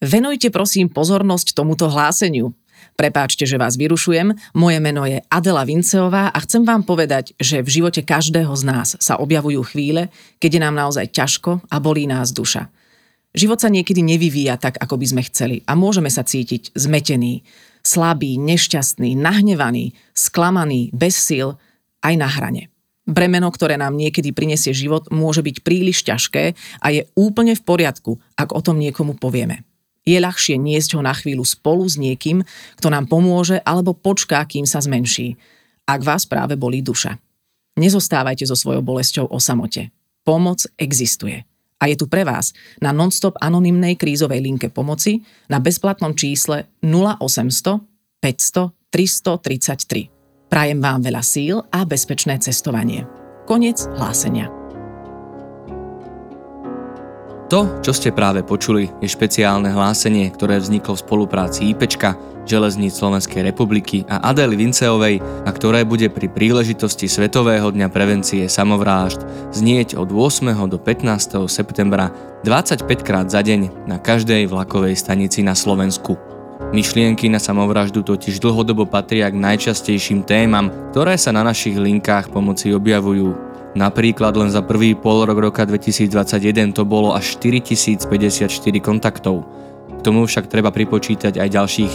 Venujte prosím pozornosť tomuto hláseniu. Prepáčte, že vás vyrušujem, moje meno je Adela Vinczeová a chcem vám povedať, že v živote každého z nás sa objavujú chvíle, keď je nám naozaj ťažko a bolí nás duša. Život sa niekedy nevyvíja tak, ako by sme chceli a môžeme sa cítiť zmetený, slabý, nešťastný, nahnevaný, sklamaný, bez síl, aj na hrane. Bremeno, ktoré nám niekedy prinesie život, môže byť príliš ťažké a je úplne v poriadku, ak o tom niekomu povieme. Je ľahšie niesť ho na chvíľu spolu s niekým, kto nám pomôže alebo počká, kým sa zmenší. Ak vás práve bolí duša. Nezostávajte so svojou bolesťou o samote. Pomoc existuje. A je tu pre vás na non-stop anonymnej krízovej linke pomoci na bezplatnom čísle 0800 500 333. Prajem vám veľa síl a bezpečné cestovanie. Koniec hlásenia. To, čo ste práve počuli, je špeciálne hlásenie, ktoré vzniklo v spolupráci IPčka, Železníc Slovenskej republiky a Adely Vinczeovej a ktoré bude pri príležitosti Svetového dňa prevencie samovrážd znieť od 8. do 15. septembra 25 krát za deň na každej vlakovej stanici na Slovensku. Myšlienky na samovraždu totiž dlhodobo patria k najčastejším témam, ktoré sa na našich linkách pomoci objavujú. Napríklad len za prvý polrok roka 2021 to bolo až 4054 kontaktov. K tomu však treba pripočítať aj ďalších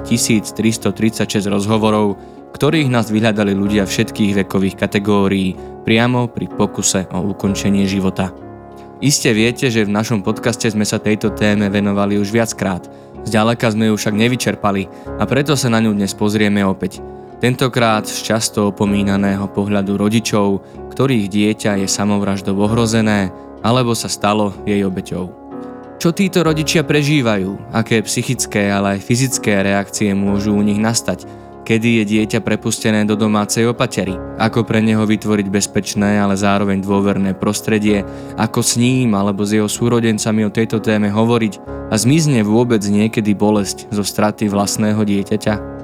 1336 rozhovorov, ktorých nás vyhľadali ľudia všetkých vekových kategórií priamo pri pokuse o ukončenie života. Iste viete, že v našom podcaste sme sa tejto téme venovali už viackrát. Zďaleka sme ju však nevyčerpali a preto sa na ňu dnes pozrieme opäť. Tentokrát z často opomínaného pohľadu rodičov, ktorých dieťa je samovraždou ohrozené alebo sa stalo jej obeťou. Čo títo rodičia prežívajú, aké psychické, ale aj fyzické reakcie môžu u nich nastať, kedy je dieťa prepustené do domácej opatery, ako pre neho vytvoriť bezpečné, ale zároveň dôverné prostredie, ako s ním alebo s jeho súrodencami o tejto téme hovoriť a zmizne vôbec niekedy bolesť zo straty vlastného dieťaťa.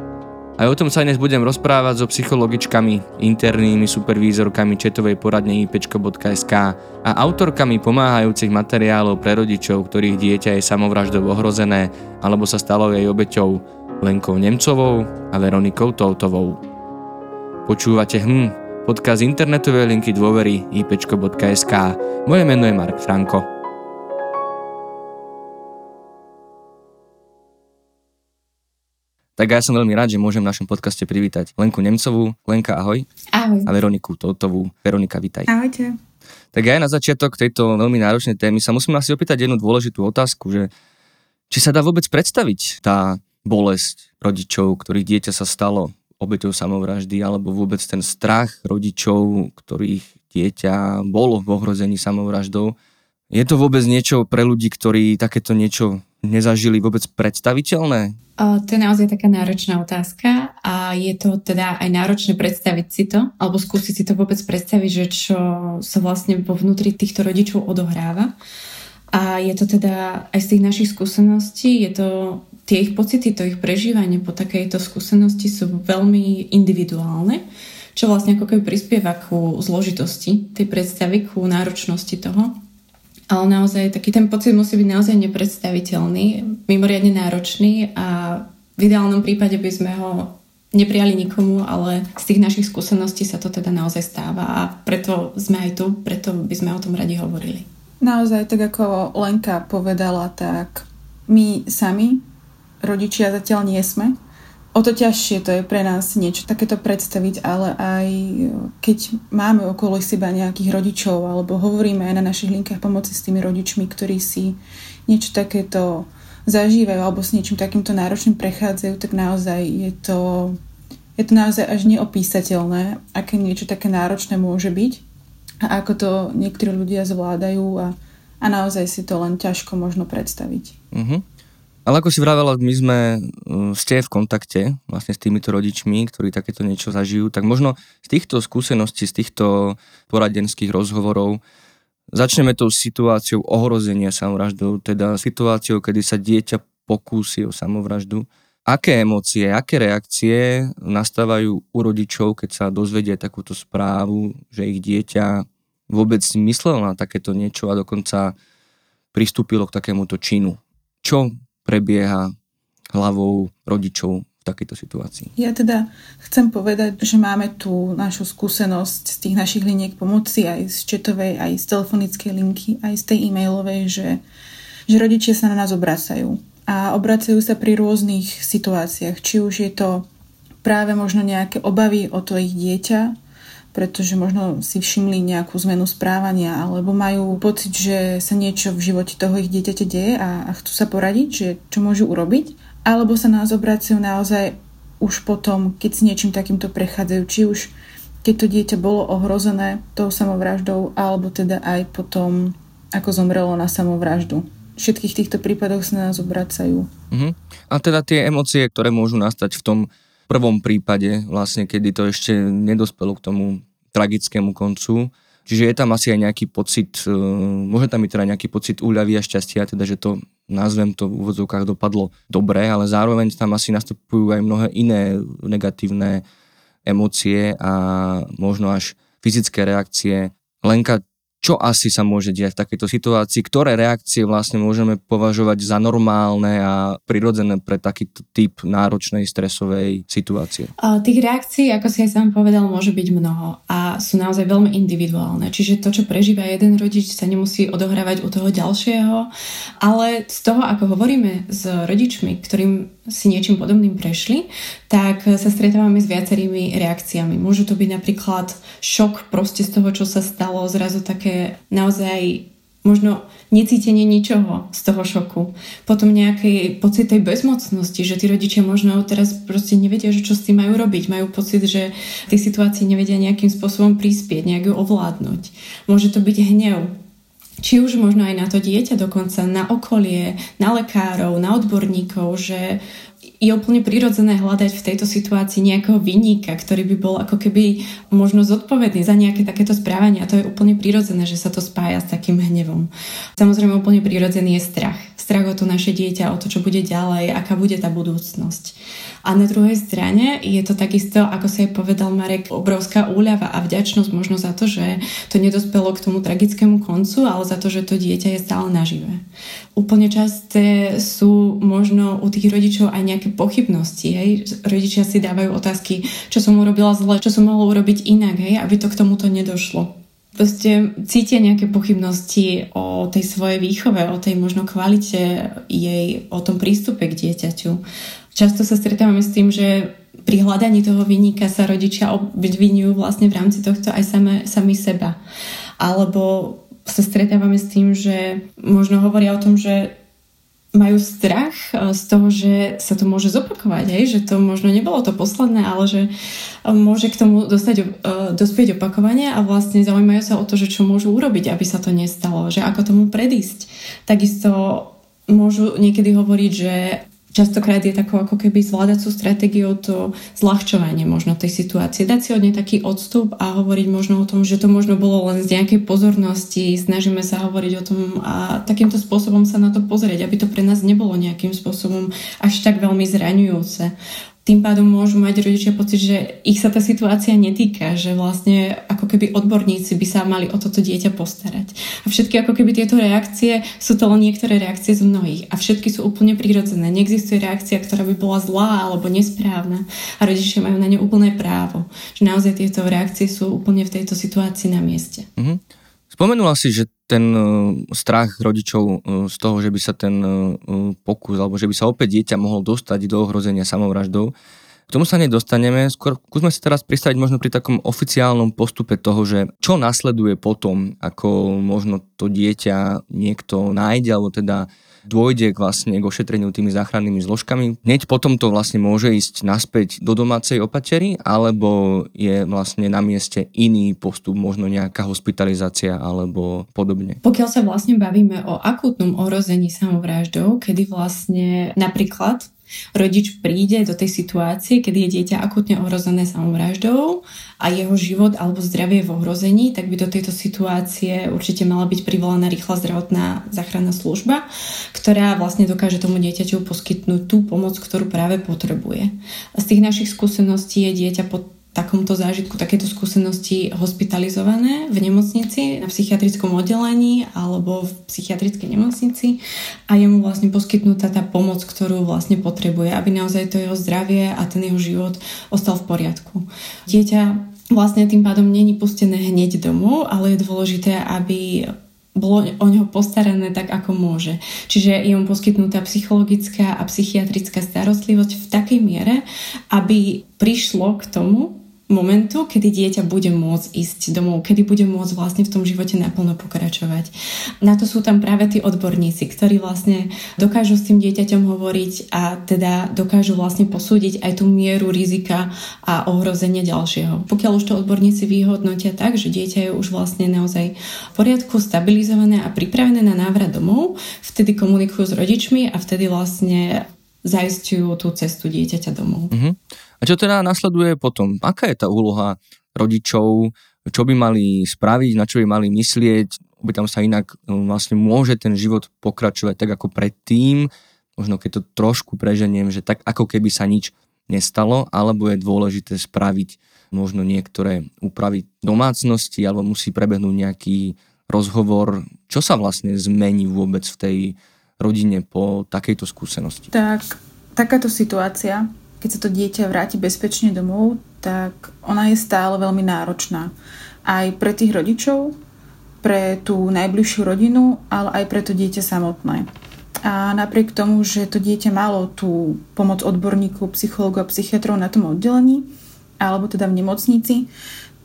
Aj o tom sa dnes budem rozprávať so psychologičkami, internými supervízorkami četovej poradne IPčko.sk a autorkami pomáhajúcich materiálov pre rodičov, ktorých dieťa je samovraždou ohrozené alebo sa stalo jej obeťou, Lenkou Nemcovou a Veronikou Tóthovou. Počúvate podcast internetovej linky dôvery IPčko.sk. Moje meno je Mark Franko. Tak ja som veľmi rád, že môžem v našom podcaste privítať Lenku Nemcovú. Lenka, ahoj. Ahoj. A Veroniku Tóthovú. Veronika, vítaj. Ahojte. Tak ja na začiatok tejto veľmi náročnej témy sa musím asi opýtať jednu dôležitú otázku, že či sa dá vôbec predstaviť tá bolesť rodičov, ktorých dieťa sa stalo obeťou samovraždy, alebo vôbec ten strach rodičov, ktorých dieťa bolo v ohrození samovraždou. Je to vôbec niečo pre ľudí, ktorí takéto niečo nezažili, vôbec predstaviteľné? To je naozaj taká náročná otázka a je to teda aj náročné predstaviť si to, alebo skúsiť si to vôbec predstaviť, že čo sa vlastne vo vnútri týchto rodičov odohráva. A je to teda aj z tých našich skúseností, je to tie ich pocity, to ich prežívanie po takejto skúsenosti sú veľmi individuálne, čo vlastne ako keby prispieva ku zložitosti tej predstavy, ku náročnosti toho. Ale naozaj taký ten pocit musí byť naozaj nepredstaviteľný, mimoriadne náročný a v ideálnom prípade by sme ho neprijali nikomu, ale z tých našich skúseností sa to teda naozaj stáva a preto sme aj tu, preto by sme o tom radi hovorili. Naozaj, tak ako Lenka povedala, tak my sami, rodičia, zatiaľ nie sme. O to ťažšie to je pre nás niečo takéto predstaviť, ale aj keď máme okolo seba nejakých rodičov alebo hovoríme aj na našich linkách pomoci s tými rodičmi, ktorí si niečo takéto zažívajú alebo s niečím takýmto náročným prechádzajú, tak naozaj je to naozaj až neopísateľné, aké niečo také náročné môže byť a ako to niektorí ľudia zvládajú a naozaj si to len ťažko možno predstaviť. Mhm. Ale ako si vravela, ste v kontakte vlastne s týmito rodičmi, ktorí takéto niečo zažijú, tak možno z týchto skúseností, z týchto poradenských rozhovorov začneme tou situáciou ohrozenia samovraždou, teda situáciou, kedy sa dieťa pokúsi o samovraždu. Aké emócie, aké reakcie nastávajú u rodičov, keď sa dozvedia takúto správu, že ich dieťa vôbec myslelo na takéto niečo a dokonca pristúpilo k takémuto činu? Čo prebieha hlavou rodičov v takejto situácii? Ja teda chcem povedať, že máme tú našu skúsenosť z tých našich liniek pomoci, aj z chatovej, aj z telefonickej linky, aj z tej e-mailovej, že rodičia sa na nás obracajú. A obracajú sa pri rôznych situáciách. Či už je to práve možno nejaké obavy o to ich dieťa, pretože možno si všimli nejakú zmenu správania alebo majú pocit, že sa niečo v živote toho ich dieťaťa deje a chcú sa poradiť, že čo môžu urobiť. Alebo sa nás obracajú naozaj už potom, keď si niečím takýmto prechádzajú. Či už keď to dieťa bolo ohrozené tou samovraždou alebo teda aj potom, ako zomrelo na samovraždu. V všetkých týchto prípadoch sa nás obracajú. Uh-huh. A teda tie emócie, ktoré môžu nastať v tom prvom prípade, vlastne kedy to ešte nedospelo k tomu tragickému koncu. Čiže je tam asi aj nejaký pocit, môže tam byť teda nejaký pocit úľavy a šťastia, teda že to, nazvem to v úvodzovkách, dopadlo dobre, ale zároveň tam asi nastupujú aj mnohé iné negatívne emócie a možno až fyzické reakcie. Lenka, čo asi sa môže diať v takejto situácii? Ktoré reakcie vlastne môžeme považovať za normálne a prirodzené pre takýto typ náročnej stresovej situácie? Tých reakcií, ako si aj sám povedal, môže byť mnoho a sú naozaj veľmi individuálne. Čiže to, čo prežíva jeden rodič, sa nemusí odohrávať u toho ďalšieho. Ale z toho, ako hovoríme s rodičmi, ktorým si niečím podobným prešli, tak sa stretávame s viacerými reakciami. Môže to byť napríklad šok proste z toho, čo sa stalo, zrazu také naozaj možno necítenie ničoho z toho šoku. Potom nejaký pocit tej bezmocnosti, že tí rodičia možno teraz proste nevedia, že čo s tým majú robiť. Majú pocit, že v tej situácii nevedia nejakým spôsobom prispieť, nejak ju ovládnuť. Môže to byť hnev. Či už možno aj na to dieťa dokonca, na okolie, na lekárov, na odborníkov, že je úplne prirodzené hľadať v tejto situácii nejakého vinníka, ktorý by bol ako keby možno zodpovedný za nejaké takéto správanie. A to je úplne prirodzené, že sa to spája s takým hnevom. Samozrejme úplne prirodzený je strach. Strach o to naše dieťa, o to, čo bude ďalej, aká bude tá budúcnosť. A na druhej strane je to takisto, ako si aj povedal Marek, obrovská úľava a vďačnosť možno za to, že to nedospelo k tomu tragickému koncu, ale za to, že to dieťa je stále naživé. Úplne časté sú možno u tých rodičov aj nejaké pochybnosti. Hej? Rodičia si dávajú otázky, čo som urobila zle, čo som mohla urobiť inak, hej? Aby to k tomuto nedošlo. Proste cítia nejaké pochybnosti o tej svojej výchove, o tej možno kvalite jej, o tom prístupe k dieťaťu. Často sa stretávame s tým, že pri hľadaní toho vinníka sa rodičia obviňujú vlastne v rámci tohto aj sami seba. Alebo sa stretávame s tým, že možno hovoria o tom, že majú strach z toho, že sa to môže zopakovať, hej? Že to možno nebolo to posledné, ale že môže k tomu dospieť opakovanie a vlastne zaujímajú sa o to, že čo môžu urobiť, aby sa to nestalo, že ako tomu predísť. Takisto môžu niekedy hovoriť, že častokrát je takou ako keby zvládacou stratégiou to zľahčovanie možno tej situácie, dať si od nej taký odstup a hovoriť možno o tom, že to možno bolo len z nejakej pozornosti, snažíme sa hovoriť o tom a takýmto spôsobom sa na to pozrieť, aby to pre nás nebolo nejakým spôsobom až tak veľmi zraňujúce. Tým pádom môžu mať rodičia pocit, že ich sa tá situácia netýka, že vlastne ako keby odborníci by sa mali o toto dieťa postarať. A všetky ako keby tieto reakcie sú to len niektoré reakcie z mnohých a všetky sú úplne prirodzené. Neexistuje reakcia, ktorá by bola zlá alebo nesprávna a rodičia majú na ne úplné právo. Že naozaj tieto reakcie sú úplne v tejto situácii na mieste. Mhm. Spomenula si, že ten strach rodičov z toho, že by sa ten pokus, alebo že by sa opäť dieťa mohol dostať do ohrozenia samovraždou. K tomu sa nedostaneme. Skôr skúsme sa teraz pristaviť možno pri takom oficiálnom postupe toho, že čo nasleduje potom, ako možno to dieťa niekto nájde, alebo teda dôjde vlastne k ošetreniu tými záchrannými zložkami. Hneď potom to vlastne môže ísť naspäť do domácej opatery, alebo je vlastne na mieste iný postup, možno nejaká hospitalizácia alebo podobne. Pokiaľ sa vlastne bavíme o akútnom ohrození samovraždou, kedy vlastne napríklad rodič príde do tej situácie, kedy je dieťa akútne ohrozené samovraždou a jeho život alebo zdravie je v ohrození, tak by do tejto situácie určite mala byť privolaná rýchla zdravotná záchranná služba, ktorá vlastne dokáže tomu dieťaťu poskytnúť tú pomoc, ktorú práve potrebuje. Z tých našich skúseností je dieťa pod takomto zážitku, takéto skúsenosti hospitalizované v nemocnici, na psychiatrickom oddelení alebo v psychiatrickej nemocnici a je mu vlastne poskytnutá tá pomoc, ktorú vlastne potrebuje, aby naozaj to jeho zdravie a ten jeho život ostal v poriadku. Dieťa vlastne tým pádom nie je pustené hneď domov, ale je dôležité, aby bolo o ňoho postarané tak, ako môže. Čiže je mu poskytnutá psychologická a psychiatrická starostlivosť v takej miere, aby prišlo k tomu momentu, kedy dieťa bude môcť ísť domov, kedy bude môcť vlastne v tom živote naplno pokračovať. Na to sú tam práve tí odborníci, ktorí vlastne dokážu s tým dieťaťom hovoriť a teda dokážu vlastne posúdiť aj tú mieru rizika a ohrozenia ďalšieho. Pokiaľ už to odborníci vyhodnotia tak, že dieťa je už vlastne naozaj v poriadku, stabilizované a pripravené na návrat domov, vtedy komunikujú s rodičmi a vtedy vlastne zaisťujú tú cestu dieťaťa domov. Uh-huh. A čo teda nasleduje potom? Aká je tá úloha rodičov? Čo by mali spraviť? Na čo by mali myslieť? Aby tam sa inak vlastne môže ten život pokračovať tak ako predtým. Možno keď to trošku preženiem, že tak ako keby sa nič nestalo, alebo je dôležité spraviť možno niektoré úpravy domácnosti, alebo musí prebehnúť nejaký rozhovor. Čo sa vlastne zmení vôbec v tej rodine po takejto skúsenosti? Tak, takáto situácia, keď sa to dieťa vráti bezpečne domov, tak ona je stále veľmi náročná. Aj pre tých rodičov, pre tú najbližšiu rodinu, ale aj pre to dieťa samotné. A napriek tomu, že to dieťa malo tú pomoc odborníkov, psychológov a psychiatrov na tom oddelení, alebo teda v nemocnici,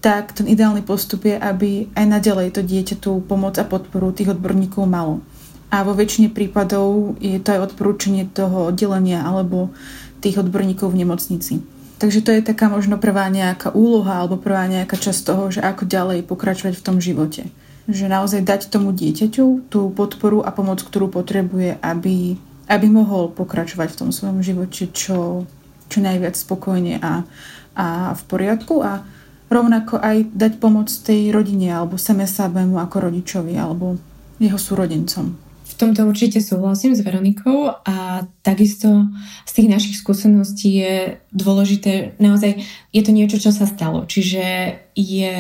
tak ten ideálny postup je, aby aj naďalej to dieťa tú pomoc a podporu tých odborníkov malo. A vo väčšine prípadov je to aj odporúčanie toho oddelenia alebo tých odborníkov v nemocnici. Takže to je taká možno prvá nejaká úloha alebo prvá nejaká časť toho, že ako ďalej pokračovať v tom živote. Že naozaj dať tomu dieťaťu tú podporu a pomoc, ktorú potrebuje, aby mohol pokračovať v tom svojom živote čo najviac spokojne a v poriadku a rovnako aj dať pomoc tej rodine alebo same sabému ako rodičovi alebo jeho súrodencom. V tomto určite súhlasím s Veronikou a takisto z tých našich skúseností je dôležité, naozaj je to niečo, čo sa stalo, čiže je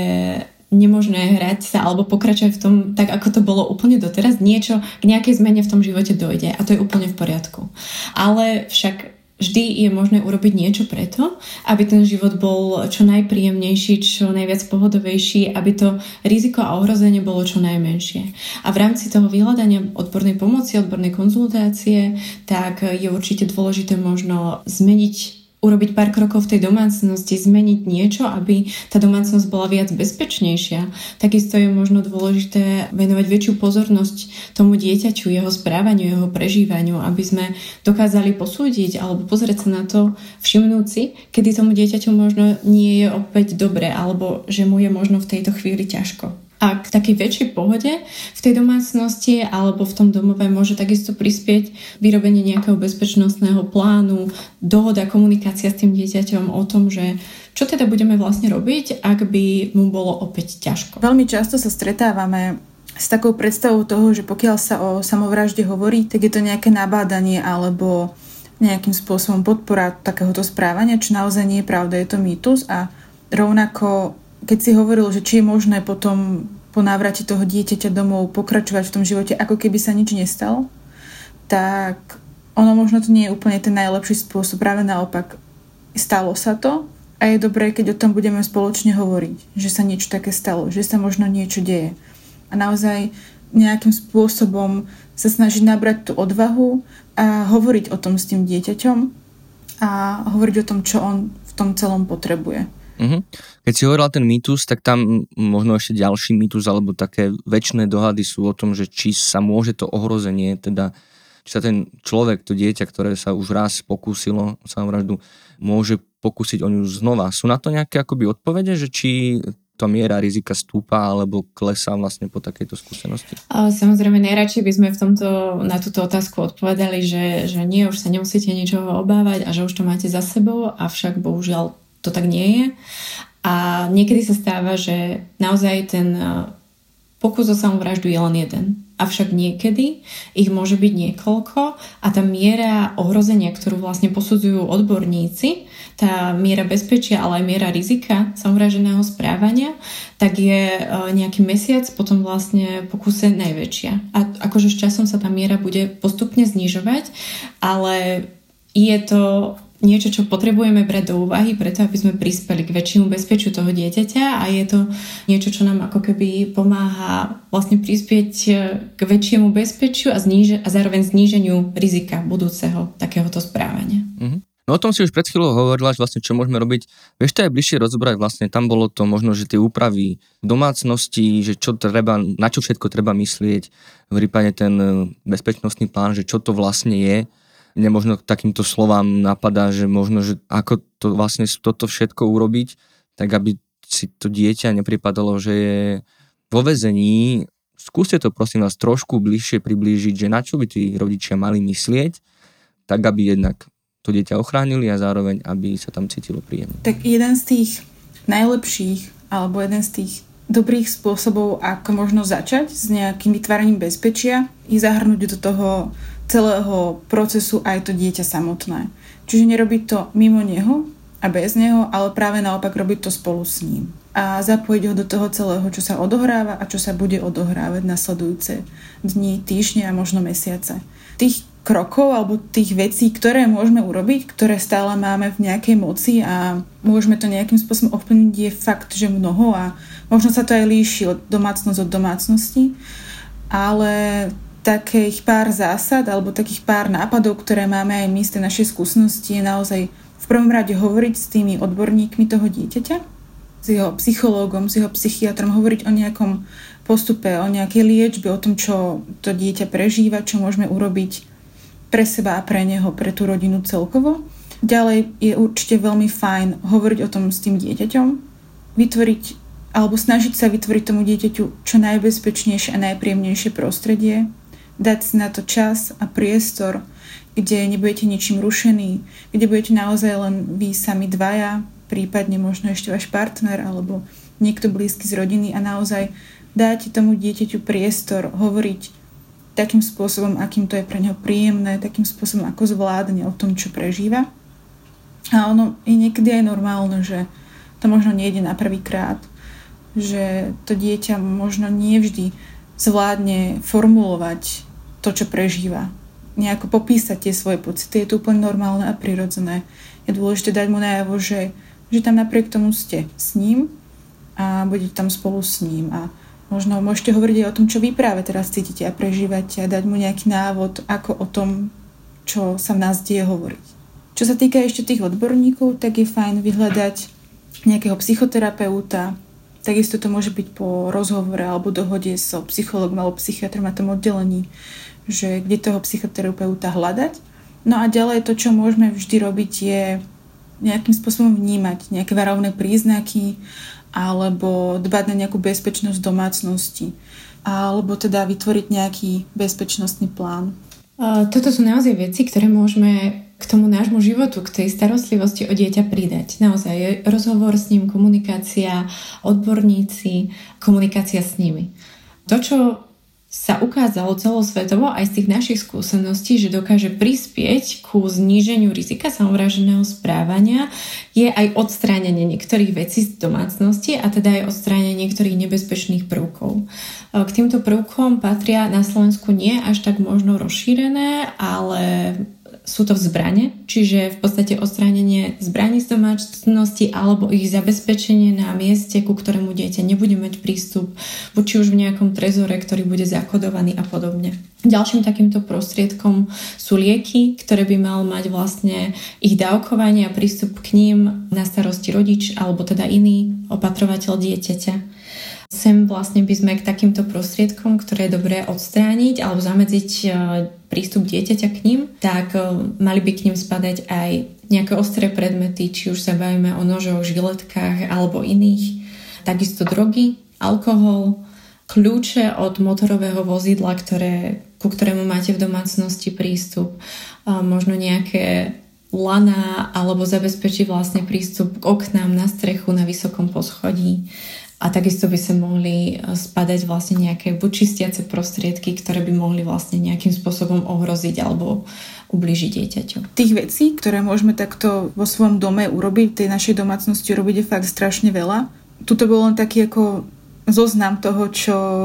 nemožné hrať sa alebo pokračovať v tom tak, ako to bolo úplne doteraz, niečo k nejakej zmene v tom živote dojde a to je úplne v poriadku. Ale však vždy je možné urobiť niečo preto, aby ten život bol čo najpríjemnejší, čo najviac pohodovejší, aby to riziko a ohrozenie bolo čo najmenšie. A v rámci toho vyhľadania odbornej pomoci, odbornej konzultácie, tak je určite dôležité možno zmeniť, urobiť pár krokov v tej domácnosti, zmeniť niečo, aby tá domácnosť bola viac bezpečnejšia. Takisto je možno dôležité venovať väčšiu pozornosť tomu dieťaťu, jeho správaniu, jeho prežívaniu, aby sme dokázali posúdiť alebo pozrieť sa na to všimnúci, kedy tomu dieťaťu možno nie je opäť dobre alebo že mu je možno v tejto chvíli ťažko. A k takej väčšej pohode v tej domácnosti alebo v tom domove môže takisto prispieť vyrobenie nejakého bezpečnostného plánu, dohoda, komunikácia s tým dieťaťom o tom, že čo teda budeme vlastne robiť, ak by mu bolo opäť ťažko. Veľmi často sa stretávame s takou predstavou toho, že pokiaľ sa o samovražde hovorí, tak je to nejaké nabádanie alebo nejakým spôsobom podpora takéhoto správania, čo naozaj nie je pravda, je to mýtus a rovnako keď si hovoril, že či je možné potom po návrate toho dieťaťa domov pokračovať v tom živote, ako keby sa nič nestalo, tak ono možno to nie je úplne ten najlepší spôsob. Práve naopak, stalo sa to a je dobré, keď o tom budeme spoločne hovoriť, že sa niečo také stalo, že sa možno niečo deje. A naozaj nejakým spôsobom sa snažiť nabrať tú odvahu a hovoriť o tom s tým dieťaťom a hovoriť o tom, čo on v tom celom potrebuje. Keď si hovorila ten mýtus, tak tam možno ešte ďalší mýtus alebo také väčšie dohady sú o tom, že či sa môže to ohrozenie, teda či sa ten človek, to dieťa, ktoré sa už raz pokúsilo o samovraždu, môže pokúsiť o ňu znova. Sú na to nejaké akoby odpovede, že či tá miera rizika stúpa alebo klesá vlastne po takejto skúsenosti? Samozrejme, najradšej by sme v tomto, na túto otázku odpovedali, že nie, už sa nemusíte ničoho obávať a že už to máte za sebou, avšak bohužiaľ to tak nie je. A niekedy sa stáva, že naozaj ten pokus o samovraždu je len jeden. avšak niekedy ich môže byť niekoľko a tá miera ohrozenia, ktorú vlastne posudzujú odborníci, tá miera bezpečia, ale aj miera rizika samovrážneho správania, tak je nejaký mesiac potom vlastne pokuse najväčšia. A akože s časom sa tá miera bude postupne znižovať, ale je to niečo, čo potrebujeme brať do úvahy preto, aby sme prispeli k väčšiemu bezpečiu toho dieťaťa, a je to niečo, čo nám ako keby pomáha vlastne prispieť k väčšiemu bezpečiu a zároveň zníženiu rizika budúceho takéhoto správania. Mhm. No o tom si už pred chvíľou hovorila, že vlastne čo môžeme robiť. Vieš to aj bližšie rozobrať, vlastne tam bolo to možno, že tie úpravy domácnosti, že čo treba, na čo všetko treba myslieť, v prípade ten bezpečnostný plán, že čo to vlastne je. Mne možno takýmto slovám napadá, že možno, že ako to vlastne toto všetko urobiť, tak aby si to dieťa nepripadalo, že je vo väzení. Skúste to prosím vás trošku bližšie priblížiť, že na čo by tí rodičia mali myslieť, tak aby jednak to dieťa ochránili a zároveň, aby sa tam cítilo príjemne. Tak jeden z tých najlepších alebo jeden z tých dobrých spôsobov, ako možno začať s nejakým vytváraním bezpečia, je zahrnúť do toho celého procesu aj to dieťa samotné. Čiže nerobiť to mimo neho a bez neho, ale práve naopak robiť to spolu s ním. A zapojiť ho do toho celého, čo sa odohráva a čo sa bude odohrávať nasledujúce dni, týždne a možno mesiace. Tých krokov alebo tých vecí, ktoré môžeme urobiť, ktoré stále máme v nejakej moci a môžeme to nejakým spôsobom ovplyvniť, je fakt, že mnoho a možno sa to aj líši od domácnosti od domácnosti, ale takých pár zásad alebo takých pár nápadov, ktoré máme aj my z tej našej skúsenosti, je naozaj v prvom rade hovoriť s tými odborníkmi toho dieťaťa, s jeho psychológom, s jeho psychiatrom, hovoriť o nejakom postupe, o nejakej liečbe, o tom, čo to dieťa prežíva, čo môžeme urobiť pre seba a pre neho, pre tú rodinu celkovo. Ďalej je určite veľmi fajn hovoriť o tom s tým dieťaťom, vytvoriť alebo snažiť sa vytvoriť tomu dieťaťu čo najbezpečnejšie a najpríjemnejšie prostredie, dať si na to čas a priestor, kde nebudete ničím rušení, kde budete naozaj len vy sami dvaja, prípadne možno ešte váš partner alebo niekto blízky z rodiny, a naozaj dáte tomu dieťaťu priestor hovoriť takým spôsobom, akým to je pre neho príjemné, takým spôsobom, ako zvládne o tom, čo prežíva. A ono je niekedy aj normálne, že to možno nejde na prvý krát, že to dieťa možno nevždy zvládne formulovať to, čo prežíva. Nejako popísať tie svoje pocity, je to úplne normálne a prirodzené. Je dôležité dať mu najavo, že tam napriek tomu ste s ním a budete tam spolu s ním a možno môžete hovoriť aj o tom, čo vy práve teraz cítite a prežívate, a dať mu nejaký návod, ako o tom, čo sa v nás deje, hovoriť. Čo sa týka ešte tých odborníkov, tak je fajn vyhľadať nejakého psychoterapeuta. Takisto to môže byť po rozhovore alebo dohode so psychologom alebo psychiatrom na tom oddelení, že kde toho psychoterapeuta hľadať. No a ďalej to, čo môžeme vždy robiť, je nejakým spôsobom vnímať nejaké varovné príznaky, alebo dbať na nejakú bezpečnosť domácnosti, alebo teda vytvoriť nejaký bezpečnostný plán. Toto sú naozaj veci, ktoré môžeme k tomu nášmu životu, k tej starostlivosti o dieťa pridať. Naozaj rozhovor s ním, komunikácia, odborníci, komunikácia s nimi. To, čo sa ukázalo celosvetovo aj z tých našich skúseností, že dokáže prispieť ku zníženiu rizika samovrážneho správania, je aj odstránenie niektorých vecí z domácnosti, a teda aj odstránenie niektorých nebezpečných prvkov. K týmto prvkom patria na Slovensku nie až tak možno rozšírené, ale sú to zbrane, čiže v podstate odstránenie zbraní z domácnosti alebo ich zabezpečenie na mieste, ku ktorému dieťa nebude mať prístup, buď či už v nejakom trezore, ktorý bude zakodovaný a podobne. Ďalším takýmto prostriedkom sú lieky, ktoré by mal mať vlastne ich dávkovanie a prístup k ním na starosti rodič alebo teda iný opatrovateľ dieťaťa. Sem vlastne by sme k takýmto prostriedkom, ktoré je dobré odstrániť alebo zamedziť prístup dieťaťa k ním, tak mali by k ním spadať aj nejaké ostré predmety, či už sa bavíme o nožoch, žiletkách alebo iných. Takisto drogy, alkohol, kľúče od motorového vozidla, ku ktorému máte v domácnosti prístup, možno nejaké lana alebo zabezpečí vlastne prístup k oknám na strechu na vysokom poschodí A takisto by sa mohli spadať vlastne nejaké buď čistiace prostriedky, ktoré by mohli vlastne nejakým spôsobom ohroziť alebo ublížiť dieťaťu. Tých vecí, ktoré môžeme takto vo svojom dome urobiť, tej našej domácnosti urobiť, je fakt strašne veľa. Tuto bol len taký ako zoznam toho,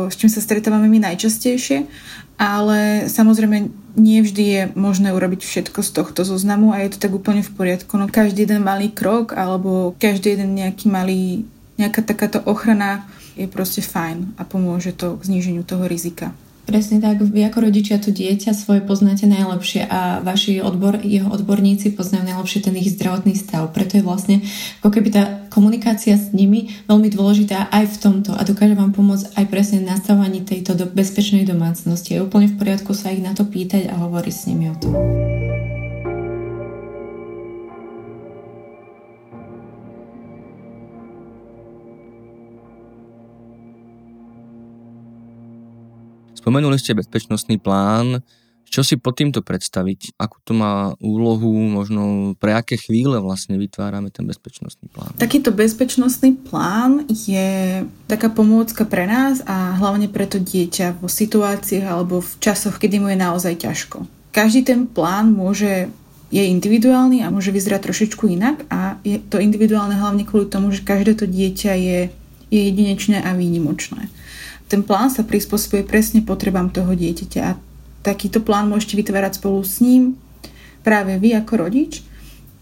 s čím sa stretávame my najčastejšie, ale samozrejme nie vždy je možné urobiť všetko z tohto zoznamu a je to tak úplne v poriadku. No každý jeden malý krok alebo každý jeden nejaký malý nejaká takáto ochrana je proste fajn a pomôže to k zníženiu toho rizika. Presne tak, vy ako rodičia to dieťa svoje poznáte najlepšie a vaši jeho odborníci poznajú najlepšie ten ich zdravotný stav. Preto je vlastne ako keby tá komunikácia s nimi veľmi dôležitá aj v tomto a dokáže vám pomôcť aj presne v nastavovaní tejto bezpečnej domácnosti. Je úplne v poriadku sa ich na to pýtať a hovoriť s nimi o tom. Spomenuli ste bezpečnostný plán. Čo si pod týmto predstaviť? Akú to má úlohu? Možno pre aké chvíle vlastne vytvárame ten bezpečnostný plán? Takýto bezpečnostný plán je taká pomôcka pre nás a hlavne pre to dieťa vo situáciách alebo v časoch, kedy mu je naozaj ťažko. Každý ten plán je individuálny a môže vyzerať trošičku inak a je to individuálne hlavne kvôli tomu, že každé to dieťa je jedinečné a výnimočné. Ten plán sa prispôsobuje presne potrebám toho dieťaťa a takýto plán môžete vytvárať spolu s ním práve vy ako rodič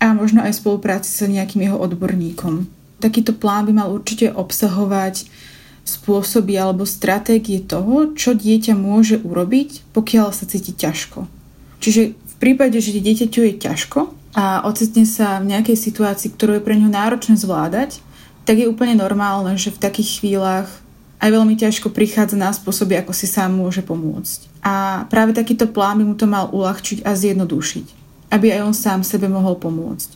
a možno aj v spolupráci s nejakým jeho odborníkom. Takýto plán by mal určite obsahovať spôsoby alebo stratégie toho, čo dieťa môže urobiť, pokiaľ sa cíti ťažko. Čiže v prípade, že dieťaťu je ťažko a ocitne sa v nejakej situácii, ktorú je pre ňo náročné zvládať, tak je úplne normálne, že v takých chvíľach aj veľmi ťažko prichádza na spôsoby, ako si sám môže pomôcť. A práve takýto plán by mu to mal uľahčiť a zjednodušiť, aby aj on sám sebe mohol pomôcť.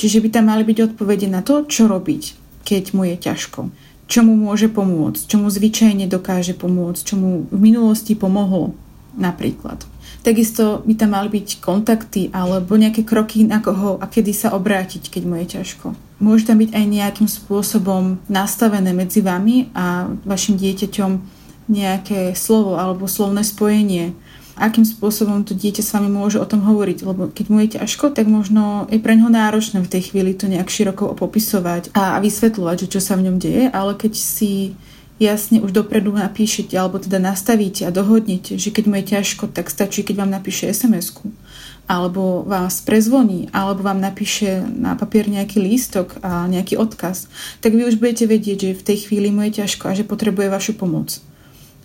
Čiže by tam mali byť odpovede na to, čo robiť, keď mu je ťažko. Čo mu môže pomôcť, čo mu zvyčajne dokáže pomôcť, čo mu v minulosti pomohlo napríklad. Takisto by tam mali byť kontakty alebo nejaké kroky, na koho a kedy sa obrátiť, keď mu je ťažko. Môže tam byť aj nejakým spôsobom nastavené medzi vami a vašim dieťaťom nejaké slovo alebo slovné spojenie. Akým spôsobom to dieťa s vami môže o tom hovoriť, lebo keď mu je ťažko, tak možno je pre ňoho náročné v tej chvíli to nejak široko popisovať a vysvetľovať, že čo sa v ňom deje, ale keď si jasne už dopredu napíšete alebo teda nastavíte a dohodnete, že keď mu je ťažko, tak stačí, keď vám napíše SMS-ku. Alebo vás prezvoní, alebo vám napíše na papier nejaký lístok a nejaký odkaz, tak vy už budete vedieť, že v tej chvíli mu je ťažko a že potrebuje vašu pomoc.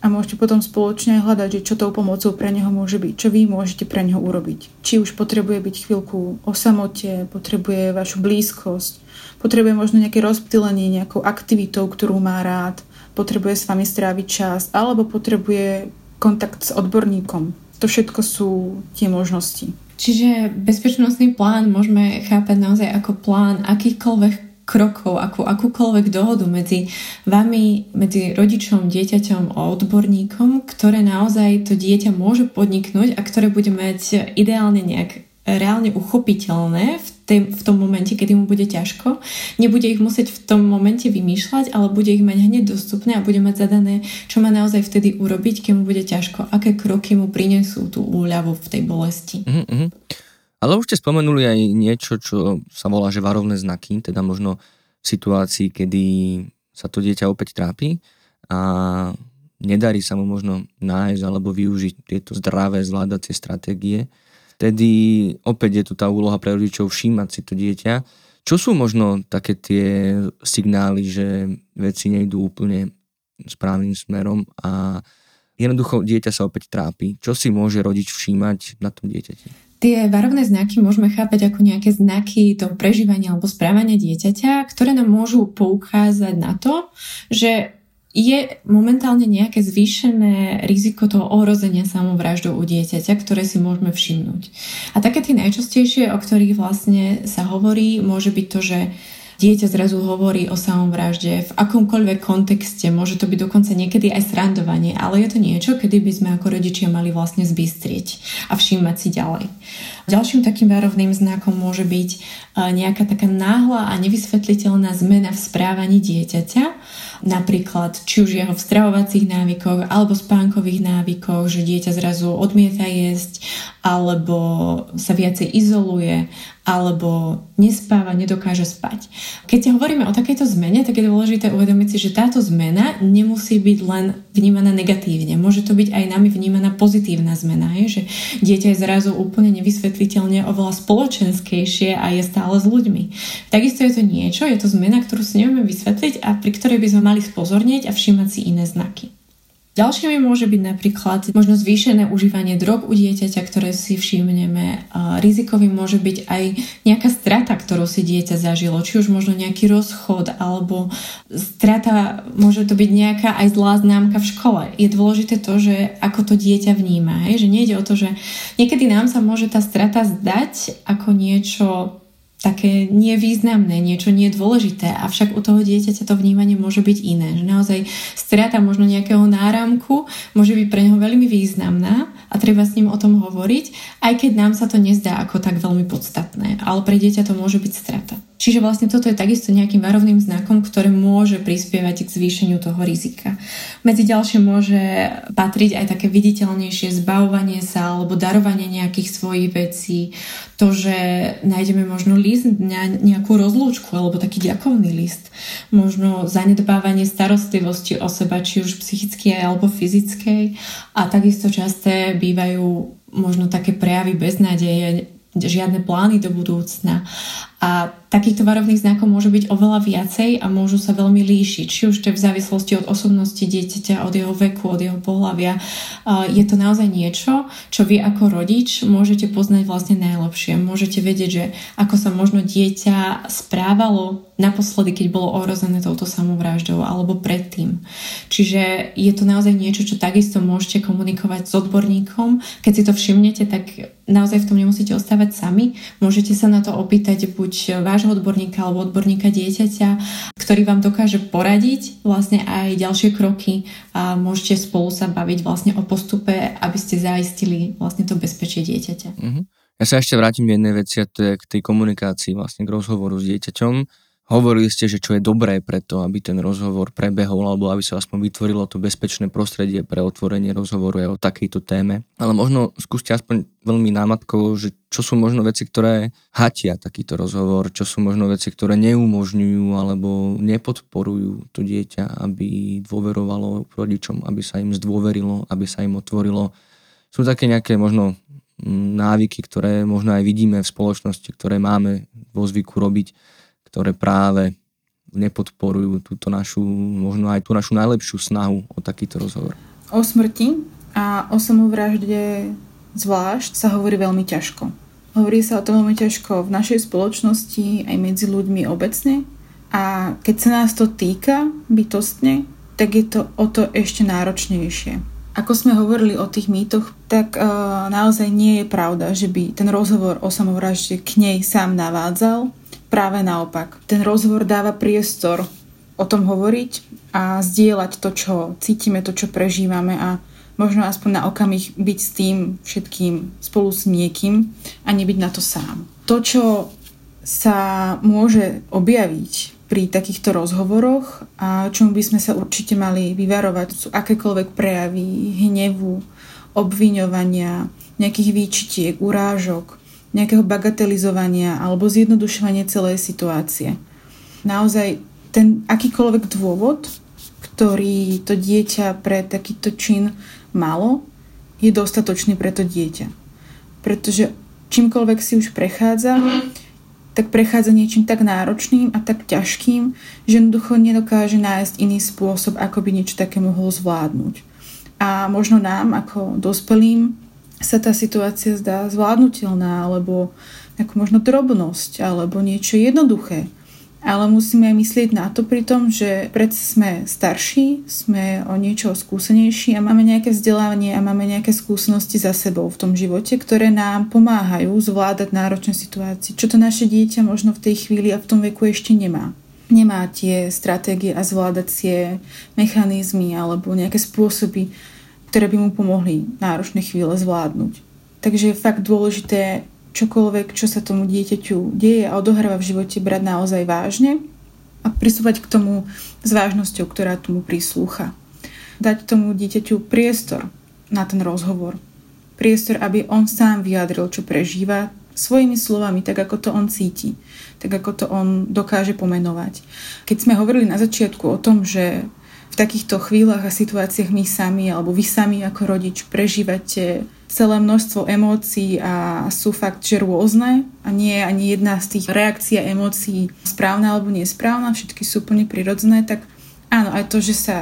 A môžete potom spoločne hľadať, že čo tou pomocou pre neho môže byť, čo vy môžete pre neho urobiť. Či už potrebuje byť chvíľku o samote, potrebuje vašu blízkosť, potrebuje možno nejaké rozptýlenie nejakou aktivitou, ktorú má rád, potrebuje s vami stráviť čas, alebo potrebuje kontakt s odborníkom. To všetko sú tie možnosti. Čiže bezpečnostný plán môžeme chápať naozaj ako plán akýchkoľvek krokov, akúkoľvek dohodu medzi vami, medzi rodičom, dieťaťom a odborníkom, ktoré naozaj to dieťa môže podniknúť a ktoré bude mať ideálne nejak reálne uchopiteľné v tom momente, kedy mu bude ťažko. Nebude ich musieť v tom momente vymýšľať, ale bude ich mať hneď dostupné a bude mať zadané, čo má naozaj vtedy urobiť, keď mu bude ťažko, aké kroky mu prinesú tú úľavu v tej bolesti. Ale už ste spomenuli aj niečo, čo sa volá, že varovné znaky, teda možno v situácii, kedy sa to dieťa opäť trápi a nedarí sa mu možno nájsť alebo využiť tieto zdravé zvládacie stratégie. Vtedy opäť je tu tá úloha pre rodičov všímať si to dieťa. Čo sú možno také tie signály, že veci nejdú úplne správnym smerom a jednoducho dieťa sa opäť trápi? Čo si môže rodič všímať na tom dieťati? Tie varovné znaky môžeme chápať ako nejaké znaky toho prežívania alebo správania dieťaťa, ktoré nám môžu poukázať na to, že je momentálne nejaké zvýšené riziko toho ohrozenia samovraždou u dieťaťa, ktoré si môžeme všimnúť. A také tie najčastejšie, o ktorých vlastne sa hovorí, môže byť to, že dieťa zrazu hovorí o samovražde v akomkoľvek kontexte, môže to byť dokonca niekedy aj srandovanie, ale je to niečo, kedy by sme ako rodičia mali vlastne zbystrieť a všímať si ďalej. Ďalším takým varovným znakom môže byť nejaká taká náhla a nevysvetliteľná zmena v správaní dieťaťa. Napríklad, či už jeho v stravovacích návykoch alebo spánkových návykoch, že dieťa zrazu odmieta jesť alebo sa viacej izoluje alebo nespáva, nedokáže spať. Keď hovoríme o takejto zmene, tak je dôležité uvedomiť si, že táto zmena nemusí byť len vnímaná negatívne. Môže to byť aj nami vnímaná pozitívna zmena. Že dieťa je zrazu úplne nevysvetliteľne oveľa spoločenskejšie a je stále s ľuďmi. Takisto je to niečo, je to zmena, ktorú si nevieme vysvetliť a pri ktorej by sme mali spozornieť a všímať si iné znaky. Ďalšími môže byť napríklad možno zvýšené užívanie drog u dieťaťa, ktoré si všimneme. Rizikovým môže byť aj nejaká strata, ktorú si dieťa zažilo. Či už možno nejaký rozchod, alebo strata, môže to byť nejaká aj zlá známka v škole. Je dôležité to, že ako to dieťa vníma. Že nejde o to, že niekedy nám sa môže tá strata zdať ako niečo také nevýznamné, niečo nedôležité, avšak u toho dieťaťa to vnímanie môže byť iné. Že naozaj strata možno nejakého náramku môže byť pre neho veľmi významná a treba s ním o tom hovoriť, aj keď nám sa to nezdá ako tak veľmi podstatné, ale pre dieťa to môže byť strata. Čiže vlastne toto je takisto nejakým varovným znakom, ktoré môže prispievať k zvýšeniu toho rizika. Medzi ďalšie môže patriť aj také viditeľnejšie zbavovanie sa alebo darovanie nejakých svojich vecí, to, že nájdeme možno list, nejakú rozlúčku alebo taký ďakovný list, možno zanedbávanie starostlivosti o seba, či už psychickej alebo fyzickej, a takisto časté bývajú možno také prejavy beznádeje, žiadne plány do budúcna. A takýchto varovných znakov môže byť oveľa viacej a môžu sa veľmi líšiť. Či už to je v závislosti od osobnosti dieťaťa, od jeho veku, od jeho pohlavia. Je to naozaj niečo, čo vy ako rodič môžete poznať vlastne najlepšie. Môžete vedieť, že ako sa možno dieťa správalo naposledy, keď bolo ohrozené touto samovráždou alebo predtým. Čiže je to naozaj niečo, čo takisto môžete komunikovať s odborníkom. Keď si to všimnete, tak naozaj v tom nemusíte ostávať sami. Môžete sa na to opýtať buď vášho odborníka alebo odborníka dieťaťa, ktorý vám dokáže poradiť vlastne aj ďalšie kroky a môžete spolu sa baviť vlastne o postupe, aby ste zaistili vlastne to bezpečie dieťaťa. Uh-huh. Ja sa ešte vrátim do jednej veci, a to je k tej komunikácii, vlastne k rozhovoru s dieťaťom. Hovorili ste, že čo je dobré preto, aby ten rozhovor prebehol alebo aby sa aspoň vytvorilo to bezpečné prostredie pre otvorenie rozhovoru aj o takejto téme. Ale možno skúste aspoň veľmi námatkovo, že čo sú možno veci, ktoré hatia takýto rozhovor, čo sú možno veci, ktoré neumožňujú alebo nepodporujú to dieťa, aby dôverovalo rodičom, aby sa im zdôverilo, aby sa im otvorilo. Sú také nejaké možno návyky, ktoré možno aj vidíme v spoločnosti, ktoré máme vo zvyku robiť, ktoré práve nepodporujú túto našu, možno aj tú našu najlepšiu snahu o takýto rozhovor. O smrti a o samovražde zvlášť sa hovorí veľmi ťažko. Hovorí sa o tom veľmi ťažko v našej spoločnosti, aj medzi ľuďmi obecne. A keď sa nás to týka bytostne, tak je to o to ešte náročnejšie. Ako sme hovorili o tých mýtoch, tak naozaj nie je pravda, že by ten rozhovor o samovražde k nej sám navádzal. Práve naopak. Ten rozhovor dáva priestor o tom hovoriť a zdieľať to, čo cítime, to, čo prežívame a možno aspoň na okamih byť s tým všetkým spolu s niekým a nebyť na to sám. To, čo sa môže objaviť pri takýchto rozhovoroch a čomu by sme sa určite mali vyvarovať, sú akékoľvek prejavy hnevu, obviňovania, nejakých výčitiek, urážok, nejakého bagatelizovania alebo zjednodušovania celej situácie. Naozaj ten akýkoľvek dôvod, ktorý to dieťa pre takýto čin malo, je dostatočný pre to dieťa. Pretože čímkoľvek si už prechádza, tak prechádza niečím tak náročným a tak ťažkým, že jednoducho nedokáže nájsť iný spôsob, ako by niečo také mohol zvládnuť. A možno nám, ako dospelým, sa tá situácia zdá zvládnutelná alebo ako možno drobnosť alebo niečo jednoduché. Ale musíme aj myslieť na to pri tom, že predsa sme starší, sme o niečo skúsenejší a máme nejaké vzdelávanie a máme nejaké skúsenosti za sebou v tom živote, ktoré nám pomáhajú zvládať náročné situácie, čo to naše dieťa možno v tej chvíli a v tom veku ešte nemá. Nemá tie stratégie a zvládacie mechanizmy alebo nejaké spôsoby, ktoré by mu pomohli náročné chvíle zvládnuť. Takže je fakt dôležité čokoľvek, čo sa tomu dieťaťu deje a odohráva v živote, brať naozaj vážne a pristúpať k tomu s vážnosťou, ktorá tomu prislúcha. Dať tomu dieťaťu priestor na ten rozhovor. Priestor, aby on sám vyjadril, čo prežíva, svojimi slovami, tak ako to on cíti, tak ako to on dokáže pomenovať. Keď sme hovorili na začiatku o tom, že v takýchto chvíľach a situáciách my sami, alebo vy sami ako rodič prežívate celé množstvo emócií a sú fakt, že rôzne a nie je ani jedna z tých reakcií a emócií správna alebo nesprávna, všetky sú úplne prirodzené, tak áno, aj to, že sa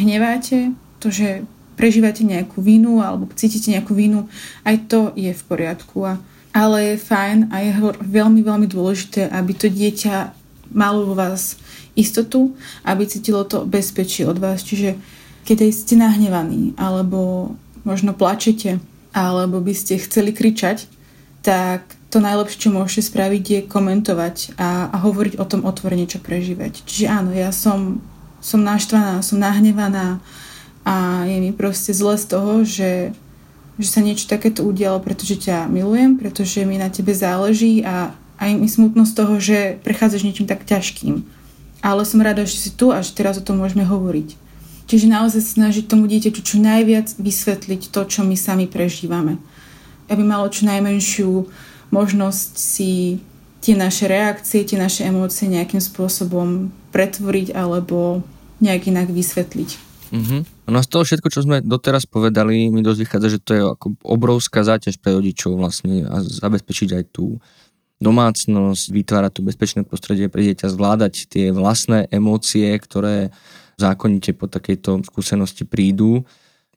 hneváte, to, že prežívate nejakú vinu alebo cítite nejakú vinu, aj to je v poriadku. Ale je fajn a je veľmi, veľmi dôležité, aby to dieťa malo vo vás istotu, aby cítilo to bezpečie od vás. Čiže keď ste nahnevaní alebo možno plačete alebo by ste chceli kričať, tak to najlepšie, čo môžete spraviť, je komentovať a hovoriť o tom otvorene, čo prežívať. Čiže áno, ja som naštvaná, som nahnevaná a je mi proste zle z toho, že sa niečo takéto udialo, pretože ťa milujem, pretože mi na tebe záleží a aj mi smutno z toho, že prechádzaš niečím tak ťažkým. Ale som rada, že si tu a že teraz o tom môžeme hovoriť. Čiže naozaj snažiť tomu dieťaťu čo najviac vysvetliť to, čo my sami prežívame. Aby malo čo najmenšiu možnosť si tie naše reakcie, tie naše emócie nejakým spôsobom pretvoriť alebo nejak inak vysvetliť. No z toho všetko, čo sme doteraz povedali, mi dosť vychádza, že to je ako obrovská záťaž pre rodičov vlastne a zabezpečiť aj tú domácnosť, vytvárať tú bezpečné prostredie pre dieťa, zvládať tie vlastné emócie, ktoré zákonite po takejto skúsenosti prídu.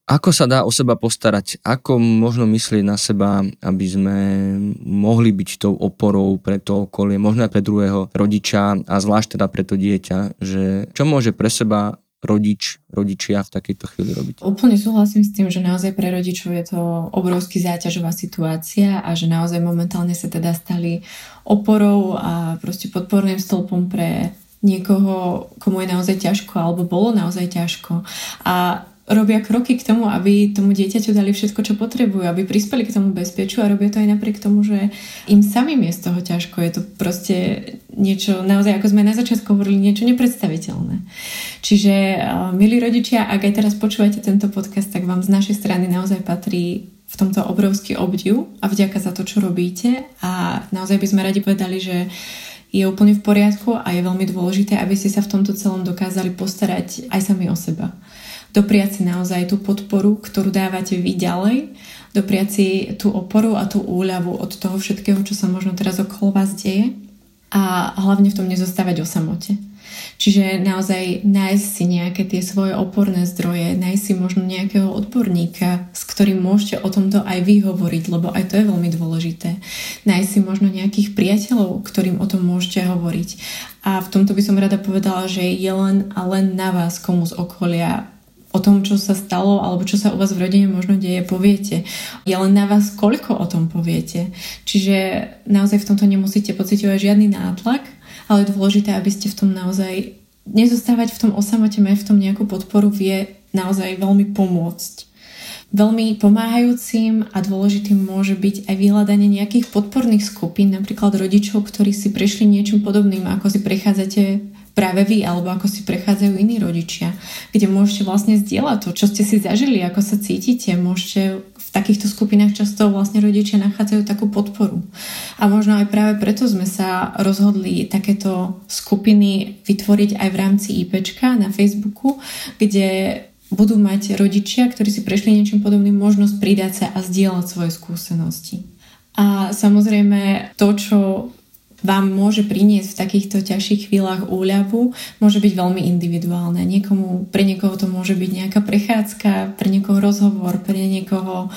Ako sa dá o seba postarať? Ako možno myslieť na seba, aby sme mohli byť tou oporou pre to okolie, možno aj pre druhého rodiča a zvlášť teda pre to dieťa, že čo môže pre seba rodičia v takejto chvíli robiť? Úplne súhlasím s tým, že naozaj pre rodičov je to obrovský záťažová situácia a že naozaj momentálne sa teda stali oporou a proste podporným stĺpom pre niekoho, komu je naozaj ťažko alebo bolo naozaj ťažko. A robia kroky k tomu, aby tomu dieťaťu dali všetko, čo potrebujú, aby prispeli k tomu bezpečiu a robia to aj napriek tomu, že im samým je z toho ťažko. Je to proste niečo, naozaj, ako sme na začiatku hovorili, niečo nepredstaviteľné. Čiže, milí rodičia, ak aj teraz počúvate tento podcast, tak vám z našej strany naozaj patrí v tomto obrovský obdiv a vďaka za to, čo robíte. A naozaj by sme radi povedali, že je úplne v poriadku a je veľmi dôležité, aby ste sa v tomto celom dokázali postarať aj sami o seba. Dopriať si naozaj tú podporu, ktorú dávate vy ďalej, dopriať si tú oporu a tú úľavu od toho všetkého, čo sa možno teraz okolo vás deje a hlavne v tom nezostávať o samote. Čiže naozaj nájsť si nejaké tie svoje oporné zdroje, nájsť si možno nejakého odborníka, s ktorým môžete o tomto aj vy hovoriť, lebo aj to je veľmi dôležité. Nájsť si možno nejakých priateľov, ktorým o tom môžete hovoriť. A v tomto by som rada povedala, že je len a len na vás, komu z okolia o tom, čo sa stalo, alebo čo sa u vás v rodine možno deje, poviete. Je len na vás, koľko o tom poviete. Čiže naozaj v tomto nemusíte pociťovať žiadny nátlak, ale je dôležité, aby ste v tom naozaj nezostávať v tom osamote, mať v tom nejakú podporu vie naozaj veľmi pomôcť. Veľmi pomáhajúcim a dôležitým môže byť aj vyhľadanie nejakých podporných skupín, napríklad rodičov, ktorí si prešli niečím podobným, ako si prechádzate práve vy, alebo ako si prechádzajú iní rodičia, kde môžete vlastne zdieľať to, čo ste si zažili, ako sa cítite. Môžete v takýchto skupinách často vlastne rodičia nachádzajú takú podporu. A možno aj práve preto sme sa rozhodli takéto skupiny vytvoriť aj v rámci IPčka na Facebooku, kde budú mať rodičia, ktorí si prešli niečím podobným, možnosť pridať sa a zdieľať svoje skúsenosti. A samozrejme to, čo vám môže priniesť v takýchto ťažších chvíľach úľavu, môže byť veľmi individuálne. Pre niekoho to môže byť nejaká prechádzka, pre niekoho rozhovor, pre niekoho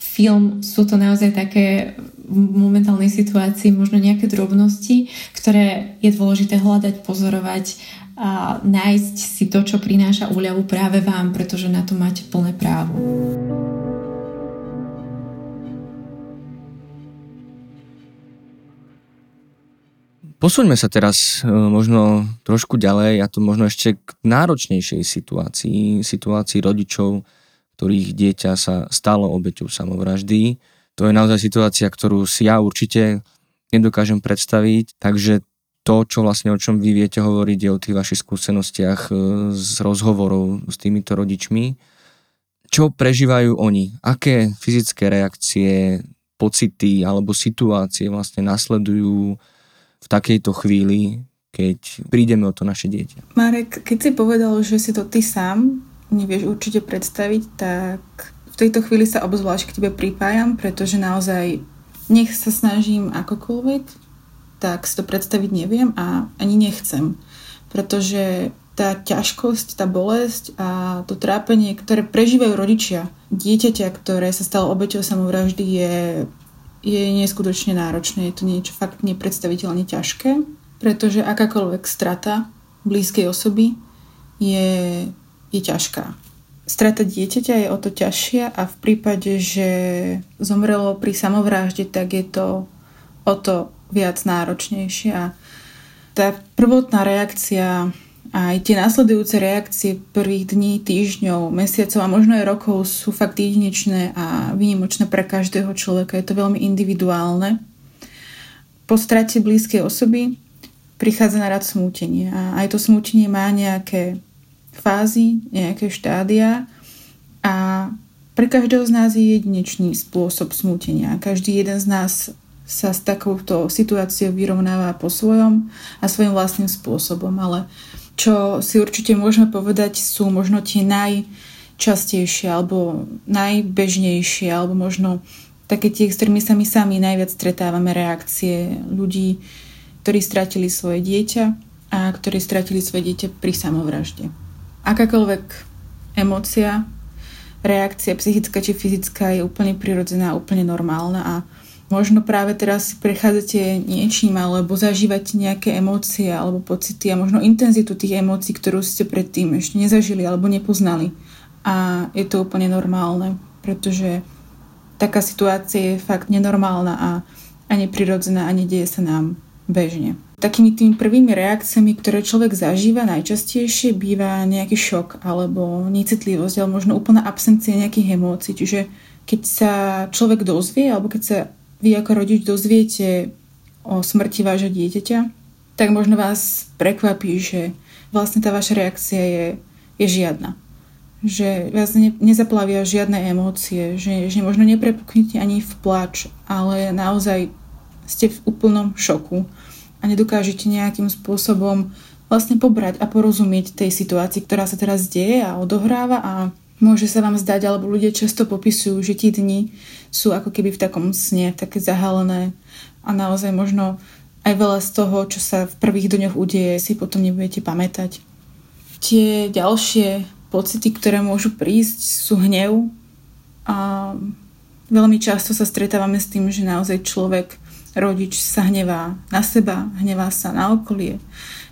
film. Sú to naozaj také v momentálnej situácii možno nejaké drobnosti, ktoré je dôležité hľadať, pozorovať a nájsť si to, čo prináša úľavu práve vám, pretože na to máte plné právo. Posuňme sa teraz možno trošku ďalej a to možno ešte k náročnejšej situácii rodičov, ktorých dieťa sa stalo obeťou samovraždy. To je naozaj situácia, ktorú si ja určite nedokážem predstaviť, takže to, čo vlastne o čom vy viete hovoriť, je o tých vašich skúsenostiach z rozhovorov s týmito rodičmi. Čo prežívajú oni? Aké fyzické reakcie, pocity alebo situácie vlastne nasledujú v takejto chvíli, keď prídeme o to naše dieťa? Marek, keď si povedal, že si to ty sám nevieš určite predstaviť, tak v tejto chvíli sa obzvlášť k tebe pripájam, pretože naozaj nech sa snažím akokoľvek, tak si to predstaviť neviem a ani nechcem. Pretože tá ťažkosť, tá bolesť a to trápenie, ktoré prežívajú rodičia dieťaťa, ktoré sa stalo obeťou samovraždy, je neskutočne náročné. Je to niečo fakt nepredstaviteľne ťažké, pretože akákoľvek strata blízkej osoby je ťažká. Strata dieťaťa je o to ťažšia a v prípade, že zomrelo pri samovrážde, tak je to o to viac náročnejšie a tá prvotná reakcia a aj tie nasledujúce reakcie prvých dní, týždňov, mesiacov a možno aj rokov sú fakt jedinečné a výnimočné pre každého človeka. Je to veľmi individuálne. Po strate blízkej osoby prichádza na rad smútenie a aj to smútenie má nejaké fázy, nejaké štádia a pre každého z nás je jedinečný spôsob smútenia. Každý jeden z nás sa s takouto situáciou vyrovnáva po svojom a svojím vlastným spôsobom. Ale čo si určite môžeme povedať, sú možno tie najčastejšie alebo najbežnejšie alebo možno také tie, s ktorými sa my sami najviac stretávame, reakcie ľudí, ktorí stratili svoje dieťa a ktorí stratili svoje dieťa pri samovražde. Akákoľvek emócia, reakcia psychická či fyzická je úplne prirodzená, úplne normálna a možno práve teraz prechádzate niečím alebo zažívate nejaké emócie alebo pocity a možno intenzitu tých emócií, ktorú ste predtým ešte nezažili alebo nepoznali. A je to úplne normálne, pretože taká situácia je fakt nenormálna a ani prirodzená a nedieje sa nám bežne. Takými tými prvými reakciami, ktoré človek zažíva najčastejšie, býva nejaký šok alebo necitlivosť, ale možno úplná absencia nejakých emócií. Čiže keď sa človek dozvie alebo keď sa vy ako rodič dozviete o smrti vášho dieťaťa, tak možno vás prekvapí, že vlastne tá vaša reakcia je žiadna. Že vás nezaplavia žiadne emócie, že možno neprepuknete ani v pláč, ale naozaj ste v úplnom šoku a nedokážete nejakým spôsobom vlastne pobrať a porozumieť tej situácii, ktorá sa teraz deje a odohráva a môže sa vám zdať, alebo ľudia často popisujú, že tie dni sú ako keby v takom sne, také zahalené a naozaj možno aj veľa z toho, čo sa v prvých dňoch udeje, si potom nebudete pamätať. Tie ďalšie pocity, ktoré môžu prísť, sú hnev a veľmi často sa stretávame s tým, že naozaj človek, rodič sa hnevá na seba, hnevá sa na okolie,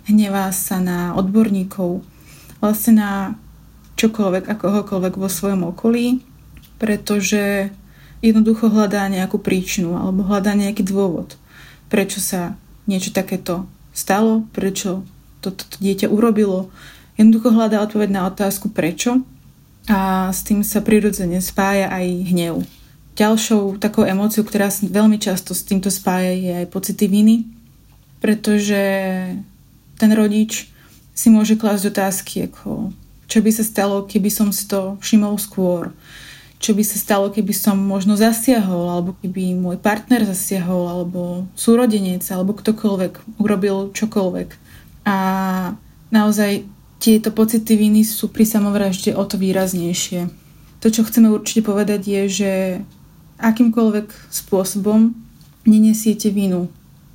hnevá sa na odborníkov, vlastne na čokoľvek a kohokoľvek vo svojom okolí, pretože jednoducho hľadá nejakú príčinu alebo hľadá nejaký dôvod, prečo sa niečo takéto stalo, prečo toto dieťa urobilo. Jednoducho hľadá odpoveď na otázku prečo a s tým sa prirodzene spája aj hnev. Ďalšou takou emóciou, ktorá sa veľmi často s týmto spája, je aj pocity viny, pretože ten rodič si môže klásť otázky ako čo by sa stalo, keby som si to všimol skôr? Čo by sa stalo, keby som možno zasiahol, alebo keby môj partner zasiahol, alebo súrodenec, alebo ktokoľvek urobil čokoľvek. A naozaj tieto pocity viny sú pri samovražde o to výraznejšie. To, čo chceme určite povedať, je, že akýmkoľvek spôsobom nenesiete vinu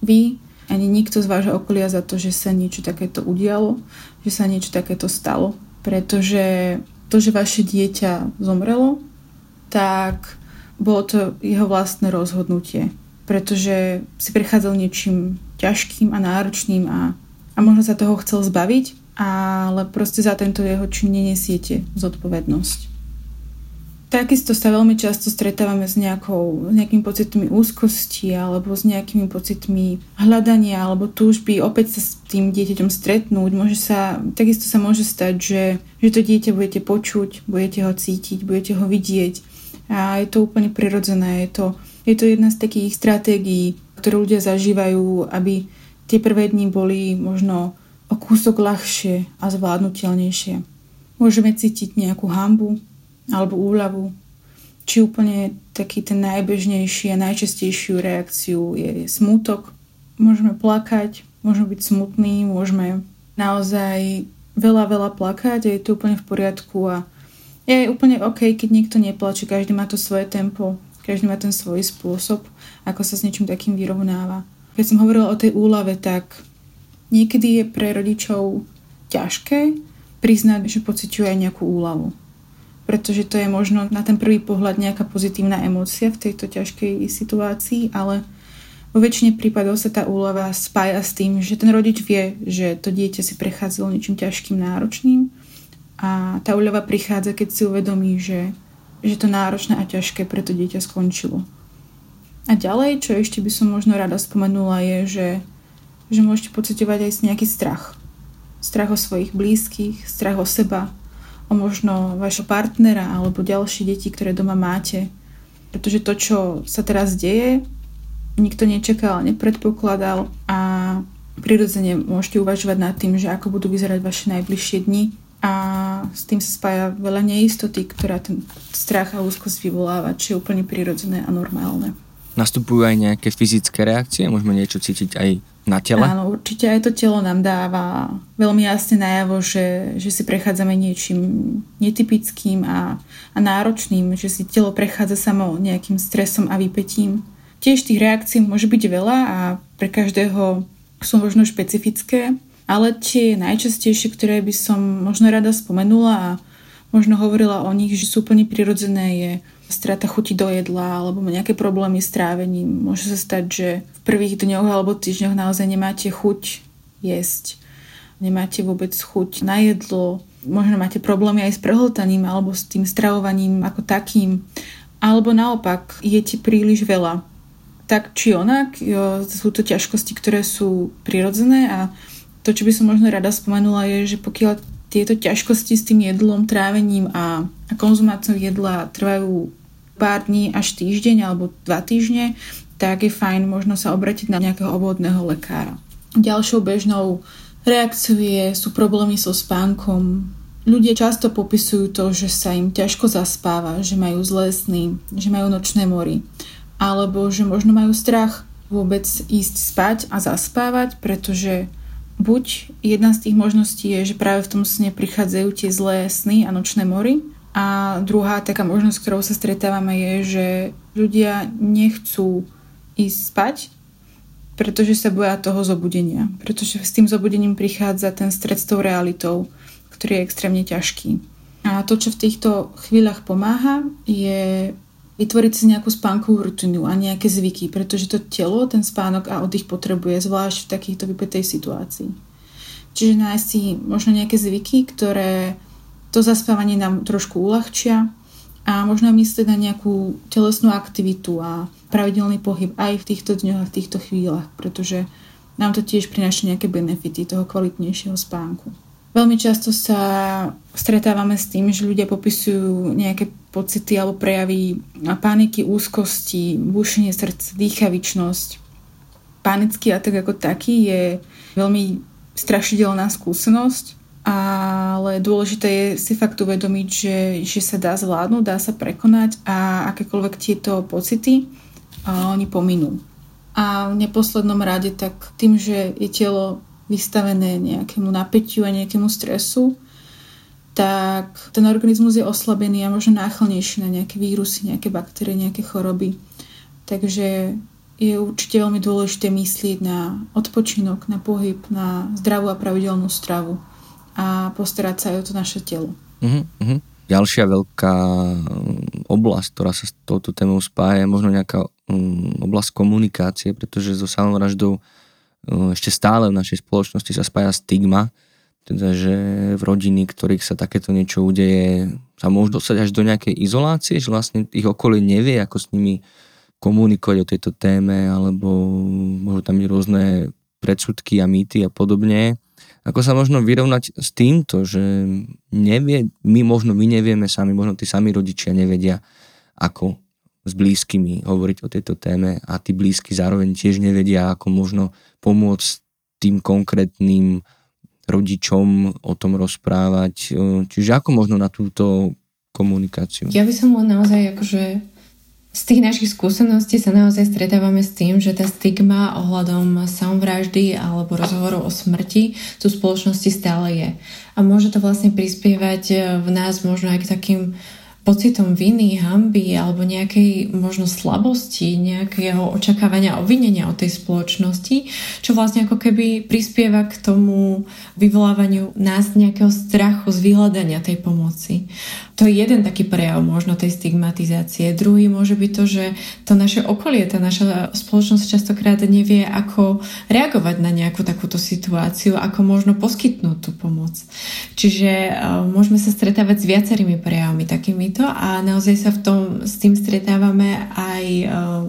vy, ani nikto z vášho okolia za to, že sa niečo takéto udialo, že sa niečo takéto stalo. Pretože to, že vaše dieťa zomrelo, tak bolo to jeho vlastné rozhodnutie. Pretože si prechádzal niečím ťažkým a náročným a možno sa toho chcel zbaviť, ale proste za tento jeho čin nenesiete zodpovednosť. Takisto sa veľmi často stretávame s nejakými pocitmi úzkosti alebo s nejakými pocitmi hľadania alebo túžby opäť sa s tým dieťaťom stretnúť. Takisto sa môže stať, že to dieťa budete počuť, budete ho cítiť, budete ho vidieť a je to úplne prirodzené. Je to Je to jedna z takých stratégií, ktorú ľudia zažívajú, aby tie prvé dni boli možno o kúsok ľahšie a zvládnutelnejšie. Môžeme cítiť nejakú hanbu alebo úľavu, či úplne taký ten najbežnejší a najčastejšiu reakciu je smútok. Môžeme plakať, môžeme byť smutní, môžeme naozaj veľa plakať a je to úplne v poriadku a je úplne OK, keď niekto neplače, každý má to svoje tempo, každý má ten svoj spôsob, ako sa s niečím takým vyrovnáva. Keď som hovorila o tej úlave, tak niekedy je pre rodičov ťažké priznať, že pociťujú aj nejakú úľavu. Pretože to je možno na ten prvý pohľad nejaká pozitívna emócia v tejto ťažkej situácii, ale vo väčšine prípadov sa tá úľava spája s tým, že ten rodič vie, že to dieťa si prechádzalo niečím ťažkým, náročným a tá úľava prichádza, keď si uvedomí, že to náročné a ťažké pre to dieťa skončilo. A ďalej, čo ešte by som možno rada spomenula, je, že môžete pociťovať aj nejaký strach. Strach o svojich blízkych, strach o seba, o možno vašho partnera alebo ďalšie deti, ktoré doma máte. Pretože to, čo sa teraz deje, nikto nečakal, nepredpokladal a prirodzene môžete uvažovať nad tým, že ako budú vyzerať vaše najbližšie dni a s tým sa spája veľa neistoty, ktorá ten strach a úzkosť vyvoláva, čo je úplne prirodzené a normálne. Nastupujú aj nejaké fyzické reakcie? Môžeme niečo cítiť aj na tele? Áno, určite aj to telo nám dáva veľmi jasne najavo, že si prechádzame niečím netypickým a náročným, že si telo prechádza samo nejakým stresom a vypätím. Tiež tých reakcií môže byť veľa a pre každého sú možno špecifické, ale tie najčastejšie, ktoré by som možno rada spomenula a možno hovorila o nich, že sú úplne prirodzené, je strata chuti do jedla alebo nejaké problémy s trávením. Môže sa stať, že v prvých dňoch alebo týždňoch naozaj nemáte chuť jesť. Nemáte vôbec chuť na jedlo. Možno máte problémy aj s prehltaním alebo s tým stravovaním ako takým. Alebo naopak, jete príliš veľa. Tak či onak, sú to ťažkosti, ktoré sú prirodzené a to, čo by som možno rada spomenula, je, že pokiaľ tieto ťažkosti s tým jedlom, trávením a konzumáciou jedla trvajú pár dní až týždeň alebo 2 týždne, tak je fajn možno sa obrátiť na nejakého obvodného lekára. Ďalšou bežnou reakciou sú problémy so spánkom. Ľudia často popisujú to, že sa im ťažko zaspáva, že majú zlé sny, že majú nočné mory, alebo že možno majú strach vôbec ísť spať a zaspávať, pretože buď jedna z tých možností je, že práve v tom sne prichádzajú tie zlé sny a nočné mory. A druhá taká možnosť, ktorou sa stretávame, je, že ľudia nechcú ísť spať, pretože sa boja toho zobudenia. Pretože s tým zobudením prichádza ten stret s tou realitou, ktorý je extrémne ťažký. A to, čo v týchto chvíľach pomáha, je vytvoriť si nejakú spánkovú rutinu a nejaké zvyky, pretože to telo, ten spánok a oddych potrebuje, zvlášť v takýchto vypätej situácii. Čiže nájsť si možno nejaké zvyky, ktoré to zaspávanie nám trošku uľahčia a možno myslieť na nejakú telesnú aktivitu a pravidelný pohyb aj v týchto dňoch a v týchto chvíľach, pretože nám to tiež prináša nejaké benefity toho kvalitnejšieho spánku. Veľmi často sa stretávame s tým, že ľudia popisujú nejaké pocity alebo prejavy paniky, úzkosti, bušenie srdca, dýchavičnosť. Panický atak ako taký je veľmi strašidelná skúsenosť, ale dôležité je si fakt uvedomiť, že sa dá zvládnuť, dá sa prekonať a akékoľvek tieto pocity oni pominú. A v neposlednom rade tak tým, že je telo vystavené nejakému napätiu a nejakému stresu, tak ten organizmus je oslabený a možno náchylnejší na nejaké vírusy, nejaké baktérie, nejaké choroby. Takže je určite veľmi dôležité myslieť na odpočinok, na pohyb, na zdravú a pravidelnú stravu a postarať sa aj o to naše telo. Ďalšia veľká oblasť, ktorá sa s touto témou spája, je možno nejaká oblasť komunikácie, pretože so samovraždou ešte stále v našej spoločnosti sa spája stigma, teda že v rodiny, ktorých sa takéto niečo udeje, sa môžu dostať až do nejakej izolácie, že vlastne ich okolie nevie, ako s nimi komunikovať o tejto téme, alebo môžu tam byť rôzne predsudky a mýty a podobne. Ako sa možno vyrovnať s týmto, že nevie, my nevieme sami, možno tí sami rodičia nevedia, ako s blízkymi hovoriť o tejto téme a tí blízky zároveň tiež nevedia, ako možno pomôcť tým konkrétnym rodičom o tom rozprávať. Čiže ako možno na túto komunikáciu? Ja by som len naozaj akože z tých našich skúseností sa naozaj stretávame s tým, že tá stigma ohľadom samovraždy alebo rozhovorov o smrti tu v spoločnosti stále je. A môže to vlastne prispievať v nás možno aj k takým pocitom viny, hanby alebo nejakej možno slabosti, nejakého očakávania obvinenia od tej spoločnosti, čo vlastne ako keby prispieva k tomu vyvolávaniu nás nejakého strachu z vyhľadania tej pomoci. To je jeden taký prejav možno tej stigmatizácie. Druhý môže byť to, že to naše okolie, tá naša spoločnosť častokrát nevie, ako reagovať na nejakú takúto situáciu, ako možno poskytnúť tú pomoc. Čiže môžeme sa stretávať s viacerými prejavmi takými to a naozaj sa s tým stretávame aj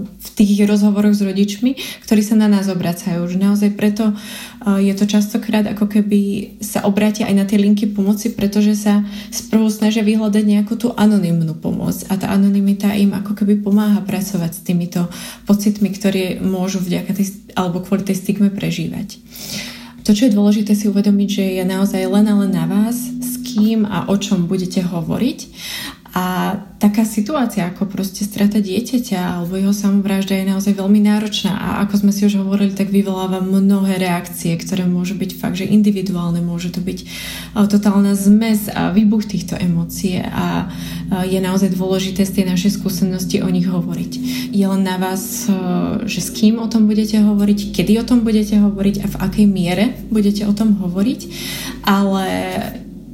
v tých rozhovoroch s rodičmi, ktorí sa na nás obracajú. Že naozaj preto je to častokrát ako keby sa obrátia aj na tie linky pomoci, pretože sa sprvu snažia vyhľadať nejakú tú anonymnú pomoc a tá anonymita im ako keby pomáha pracovať s týmito pocitmi, ktoré môžu vďaka tej, alebo kvôli tej stigme prežívať. To, čo je dôležité si uvedomiť, že je naozaj len a len na vás, s kým a o čom budete hovoriť. A taká situácia, ako proste strata dieťaťa alebo jeho samovražda je naozaj veľmi náročná a ako sme si už hovorili, tak vyvoláva mnohé reakcie, ktoré môžu byť fakt, že individuálne, môže to byť totálna zmes a výbuch týchto emócií a je naozaj dôležité z tej našej skúsenosti o nich hovoriť. Je len na vás, že s kým o tom budete hovoriť, kedy o tom budete hovoriť a v akej miere budete o tom hovoriť, ale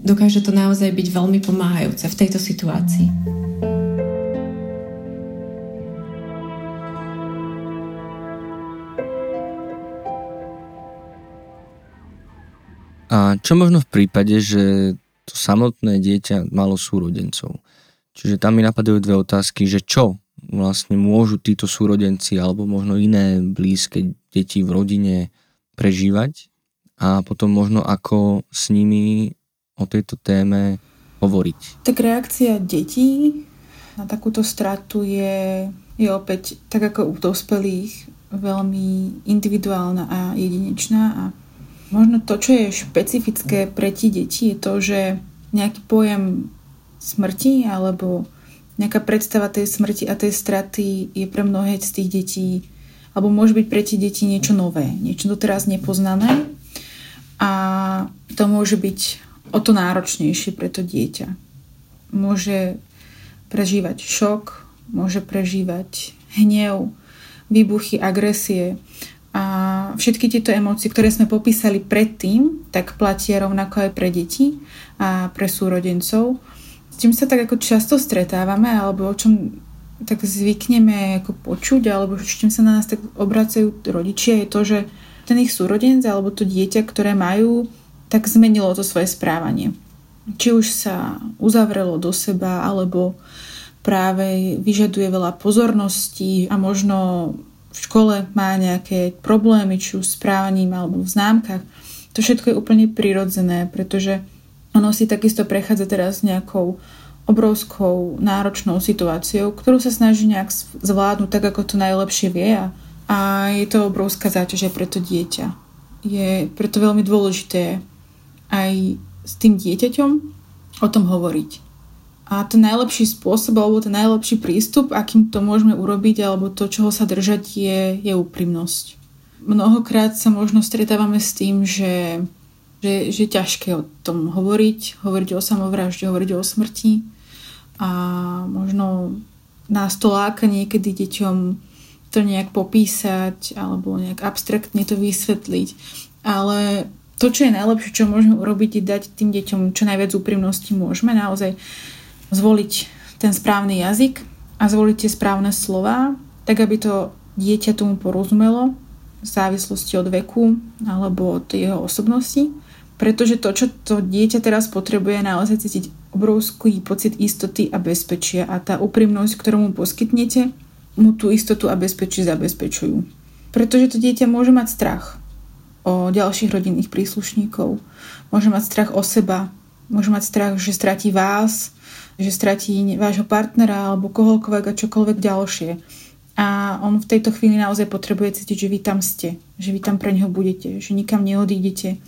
dokáže to naozaj byť veľmi pomáhajúce v tejto situácii. A čo možno v prípade, že to samotné dieťa malo súrodencov? Čiže tam mi napadajú dve otázky, že čo vlastne môžu títo súrodenci alebo možno iné blízke deti v rodine prežívať a potom možno ako s nimi o tejto téme hovoriť. Tak reakcia detí na takúto stratu je opäť, tak ako u dospelých, veľmi individuálna a jedinečná. A možno to, čo je špecifické pre tie deti, je to, že nejaký pojem smrti alebo nejaká predstava tej smrti a tej straty je pre mnohé z tých detí, alebo môže byť pre tie deti niečo nové, niečo doteraz nepoznané. A to môže byť o to náročnejšie pre to dieťa. Môže prežívať šok, môže prežívať hnev, výbuchy, agresie a všetky tieto emócie, ktoré sme popísali predtým, tak platia rovnako aj pre deti a pre súrodencov. S tým sa tak ako často stretávame alebo o čom tak zvykneme ako počuť alebo s čím sa na nás tak obracajú rodičia je to, že ten ich súrodenec alebo to dieťa, ktoré majú, tak zmenilo to svoje správanie. Či už sa uzavrelo do seba, alebo práve vyžaduje veľa pozornosti a možno v škole má nejaké problémy, či už s správaním alebo v známkach. To všetko je úplne prirodzené, pretože ono si takisto prechádza teraz nejakou obrovskou náročnou situáciou, ktorú sa snaží nejak zvládnuť tak, ako to najlepšie vie a je to obrovská záťaž pre to dieťa. Je preto veľmi dôležité aj s tým dieťaťom o tom hovoriť. A ten najlepší spôsob, alebo ten najlepší prístup, akým to môžeme urobiť, alebo to, čoho sa držať, je úprimnosť. Mnohokrát sa možno stretávame s tým, že je ťažké o tom hovoriť o samovražde, hovoriť o smrti. A možno nás to láka niekedy deťom to nejak popísať, alebo nejak abstraktne to vysvetliť. Ale to, čo je najlepšie, čo môžeme urobiť, je dať tým deťom čo najviac úprimnosti môžeme, naozaj zvoliť ten správny jazyk a zvoliť tie správne slová, tak aby to dieťa tomu porozumelo v závislosti od veku alebo od jeho osobnosti. Pretože to, čo to dieťa teraz potrebuje, naozaj cítiť obrovský pocit istoty a bezpečia a tá úprimnosť, ktorú mu poskytnete, mu tú istotu a bezpečie zabezpečujú. Pretože to dieťa môže mať strach o ďalších rodinných príslušníkov. Môže mať strach o seba. Môže mať strach, že stratí vás, že stratí vášho partnera alebo kohoľkoľvek a čokoľvek ďalšie. A on v tejto chvíli naozaj potrebuje cítiť, že vy tam ste, že vy tam pre neho budete, že nikam neodídete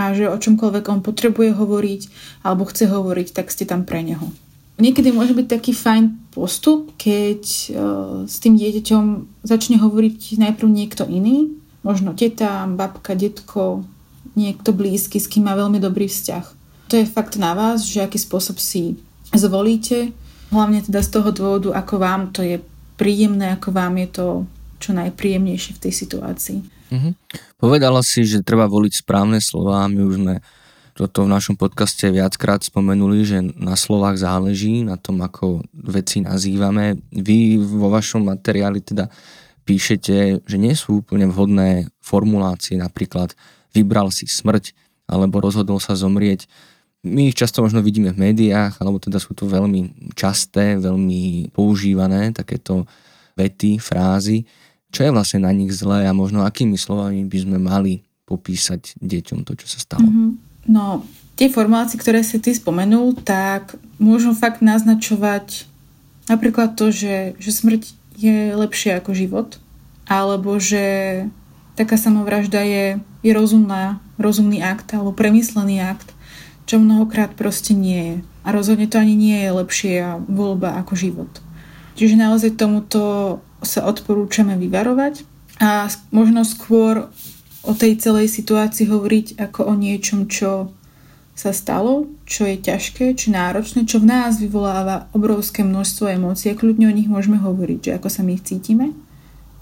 a že o čomkoľvek on potrebuje hovoriť alebo chce hovoriť, tak ste tam pre neho. Niekedy môže byť taký fajn postup, keď s tým dieťaťom začne hovoriť najprv niekto iný, možno teta, babka, detko, niekto blízky, s kým má veľmi dobrý vzťah. To je fakt na vás, že aký spôsob si zvolíte, hlavne teda z toho dôvodu, ako vám to je príjemné, ako vám je to čo najpríjemnejšie v tej situácii. Povedala si, že treba voliť správne slová. My už sme toto v našom podcaste viackrát spomenuli, že na slovách záleží, na tom, ako veci nazývame. Vy vo vašom materiáli teda píšete, že nie sú úplne vhodné formulácie, napríklad vybral si smrť, alebo rozhodol sa zomrieť. My ich často možno vidíme v médiách, alebo teda sú to veľmi časté, veľmi používané takéto vety, frázy. Čo je vlastne na nich zlé a možno akými slovami by sme mali popísať deťom to, čo sa stalo? No, tie formulácie, ktoré si ty spomenul, tak môžu fakt naznačovať napríklad to, že smrť je lepšia ako život, alebo že taká samovražda je rozumný akt alebo premyslený akt, čo mnohokrát proste nie je. A rozhodne to ani nie je lepšia voľba ako život. Čiže naozaj tomuto sa odporúčame vyvarovať a možno skôr o tej celej situácii hovoriť ako o niečom, čo sa stalo, čo je ťažké, či náročné, čo v nás vyvoláva obrovské množstvo emócií. Kľudne o nich môžeme hovoriť, že ako sa my ich cítime.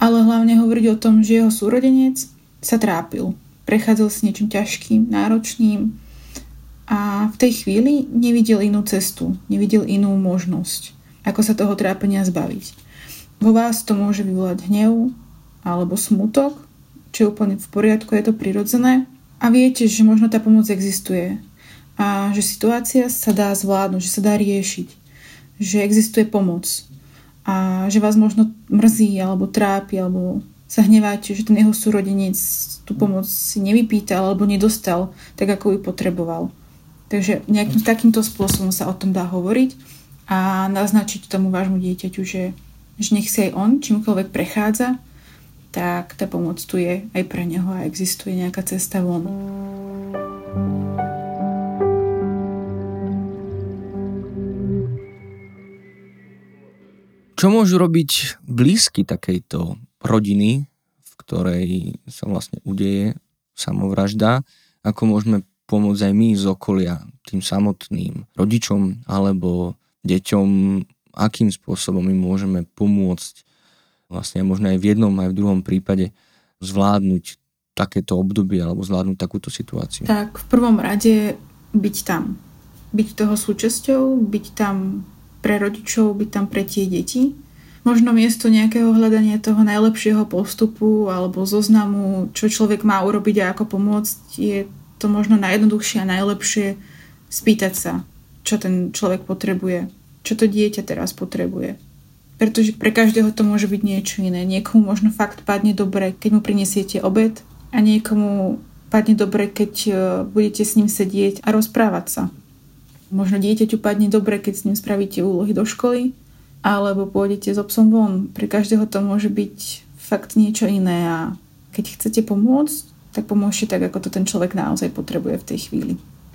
Ale hlavne hovoriť o tom, že jeho súrodenec sa trápil. Prechádzal s niečím ťažkým, náročným a v tej chvíli nevidel inú cestu, nevidel inú možnosť, ako sa toho trápenia zbaviť. Vo vás to môže vyvolať hnev alebo smutok, čo je úplne v poriadku, je to prirodzené a viete, že možno tá pomoc existuje a že situácia sa dá zvládnuť, že sa dá riešiť, že existuje pomoc a že vás možno mrzí alebo trápi alebo sa hneváte, že ten jeho súrodenec tú pomoc si nevypýtal alebo nedostal tak, ako ju potreboval. Takže nejakým takýmto spôsobom sa o tom dá hovoriť a naznačiť tomu vášmu dieťaťu, že nech si aj on čímkoľvek prechádza, tak tá pomoc tu je aj pre neho a existuje nejaká cesta von. Čo môžu robiť blízky takejto rodiny, v ktorej sa vlastne udeje samovražda? Ako môžeme pomôcť aj my z okolia, tým samotným rodičom alebo deťom? Akým spôsobom im môžeme pomôcť vlastne možno aj v jednom, aj v druhom prípade zvládnuť takéto obdobie alebo zvládnuť takúto situáciu? Tak v prvom rade byť tam. Byť toho súčasťou, byť tam pre rodičov, byť tam pre tie deti. Možno miesto nejakého hľadania toho najlepšieho postupu alebo zoznamu, čo človek má urobiť a ako pomôcť, je to možno najjednoduchšie a najlepšie spýtať sa, čo ten človek potrebuje, čo to dieťa teraz potrebuje. Pretože pre každého to môže byť niečo iné. Niekomu možno fakt padne dobre, keď mu prinesiete obed a niekomu padne dobre, keď budete s ním sedieť a rozprávať sa. Možno dieťaťu padne dobre, keď s ním spravíte úlohy do školy alebo pôjdete s obsom von. Pre každého to môže byť fakt niečo iné a keď chcete pomôcť, tak pomôžte tak, ako to ten človek naozaj potrebuje v tej chvíli.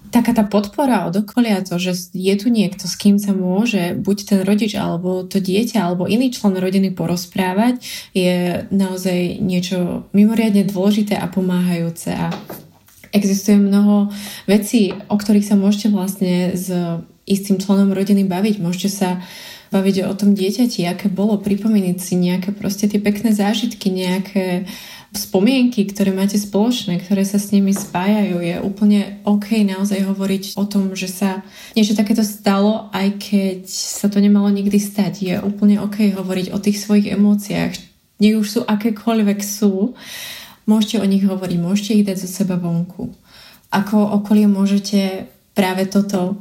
Taká tá podpora od okolia, to, že je tu niekto, s kým sa môže buď ten rodič, alebo to dieťa, alebo iný člen rodiny porozprávať, je naozaj niečo mimoriadne dôležité a pomáhajúce. A existuje mnoho vecí, o ktorých sa môžete vlastne s istým členom rodiny baviť. Môžete sa baviť o tom dieťati, aké bolo, pripomínať si nejaké proste tie pekné zážitky, nejaké spomienky, ktoré máte spoločné, ktoré sa s nimi spájajú. Je úplne OK naozaj hovoriť o tom, že sa niečo takéto stalo, aj keď sa to nemalo nikdy stať. Je úplne OK hovoriť o tých svojich emóciách. Nech už sú akékoľvek sú, môžete o nich hovoriť, môžete ich dať zo seba vonku. Ako okolie môžete práve toto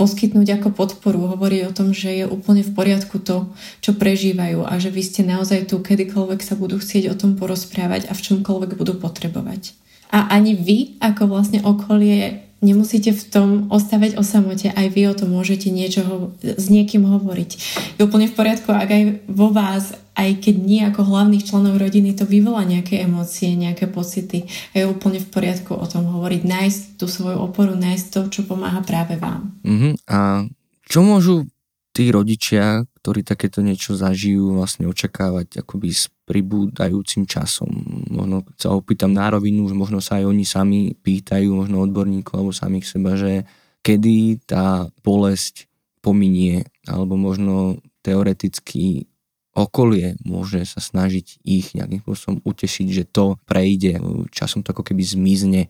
poskytnúť ako podporu, hovorí o tom, že je úplne v poriadku to, čo prežívajú a že vy ste naozaj tu, kedykoľvek sa budú chcieť o tom porozprávať a v čomkoľvek budú potrebovať. A ani vy, ako vlastne okolie, Nemusíte v tom ostávať o samote, aj vy o tom môžete niečo s niekým hovoriť. Je úplne v poriadku, ak aj vo vás, aj keď nie ako hlavných členov rodiny, to vyvolá nejaké emócie, nejaké pocity. Je úplne v poriadku o tom hovoriť, nájsť tú svoju oporu, nájsť to, čo pomáha práve vám. A čo môžu tí rodičia, ktorí takéto niečo zažijú, vlastne očakávať akoby s pribúdajúcim časom? Možno sa opýtam na rovinu, že možno sa aj oni sami pýtajú, možno odborníkov alebo samých seba, že kedy tá bolesť pominie, alebo možno teoreticky okolie môže sa snažiť ich nejakým spôsobom utešiť, že to prejde, časom to ako keby zmizne.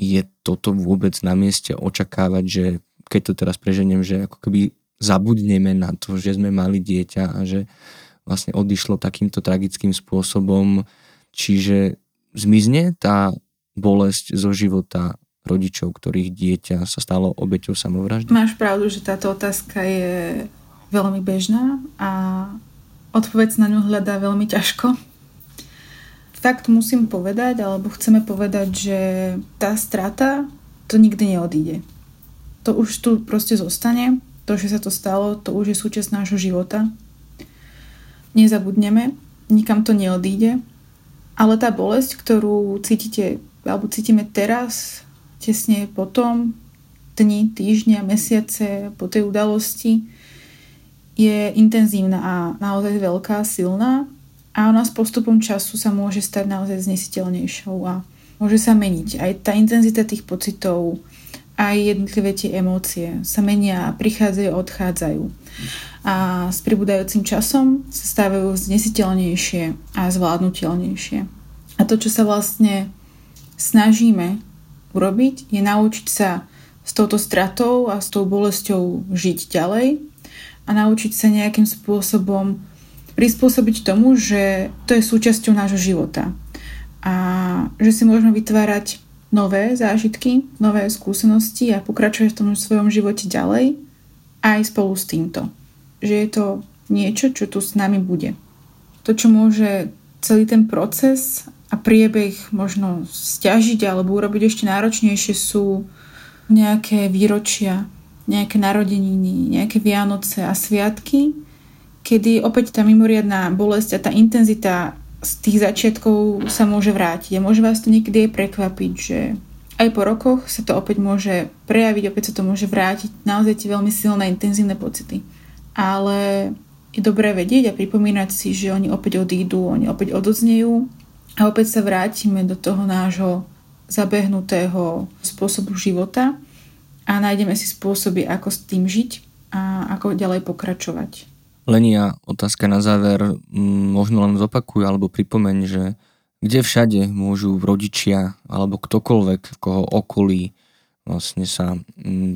Je toto vôbec na mieste očakávať, že keď to teraz preženiem, že ako keby zabudneme na to, že sme mali dieťa a že vlastne odišlo takýmto tragickým spôsobom, čiže zmizne tá bolesť zo života rodičov, ktorých dieťa sa stalo obeťou samovraždy? Máš pravdu, že táto otázka je veľmi bežná a odpoveď na ňu hľadá veľmi ťažko. Fakt musím povedať, alebo chceme povedať, že tá strata to nikdy neodíde. To už tu proste zostane. To, že sa to stalo, to už je súčasť nášho života. Nezabudneme, nikam to neodíde. Ale tá bolesť, ktorú cítite, alebo cítime teraz, tesne potom, dni, týždňa, mesiace po tej udalosti, je intenzívna a naozaj veľká, silná a ona s postupom času sa môže stať naozaj znesiteľnejšou a môže sa meniť. Aj tá intenzita tých pocitov, aj jednotlivé tie emócie sa menia, prichádzajú, odchádzajú. A s pribúdajúcim časom sa stávajú znesiteľnejšie a zvládnutelnejšie. A to, čo sa vlastne snažíme urobiť, je naučiť sa s touto stratou a s tou bolesťou žiť ďalej a naučiť sa nejakým spôsobom prispôsobiť tomu, že to je súčasťou nášho života a že si môžeme vytvárať nové zážitky, nové skúsenosti a pokračovať v tom svojom živote ďalej aj spolu s týmto. Že je to niečo, čo tu s nami bude. To, čo môže celý ten proces a priebeh možno sťažiť alebo urobiť ešte náročnejšie, sú nejaké výročia, nejaké narodeniny, nejaké Vianoce a sviatky, kedy opäť tá mimoriadná bolesť a tá intenzita z tých začiatkov sa môže vrátiť. A môže vás to niekedy aj prekvapiť, že aj po rokoch sa to opäť môže prejaviť, opäť sa to môže vrátiť. Naozaj tie veľmi silné, intenzívne pocity. Ale je dobré vedieť a pripomínať si, že oni opäť odídu, oni opäť odoznejú a opäť sa vrátime do toho nášho zabehnutého spôsobu života a nájdeme si spôsoby, ako s tým žiť a ako ďalej pokračovať. Lenia, otázka na záver, možno len zopakuj alebo pripomeň, že kde všade môžu rodičia alebo ktokoľvek, koho okolí vlastne sa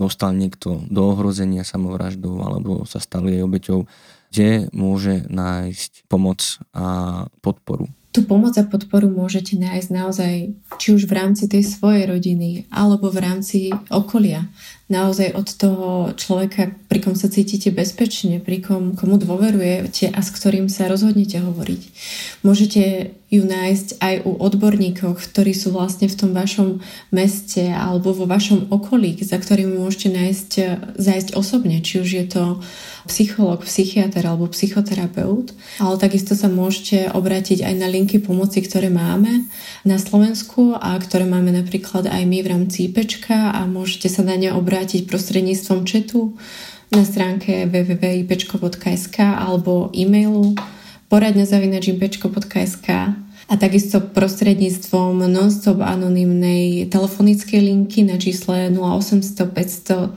dostal niekto do ohrozenia samovraždou alebo sa stal jej obeťou, kde môže nájsť pomoc a podporu? Tú pomoc a podporu môžete nájsť naozaj, či už v rámci tej svojej rodiny, alebo v rámci okolia. Naozaj od toho človeka, pri kom sa cítite bezpečne, pri komu dôverujete a s ktorým sa rozhodnete hovoriť. Môžete ju nájsť aj u odborníkov, ktorí sú vlastne v tom vašom meste alebo vo vašom okolí, za ktorými môžete zájsť osobne, či už je to psychológ, psychiatr alebo psychoterapeut. Ale takisto sa môžete obrátiť aj na linky pomoci, ktoré máme na Slovensku a ktoré máme napríklad aj my v rámci IPčka a môžete sa na ne obrátiť prostredníctvom chatu na stránke www.ipčko.sk alebo e-mailu poradňa@ipčko.sk a takisto prostredníctvom non-stop anonymnej telefonickej linky na čísle 0800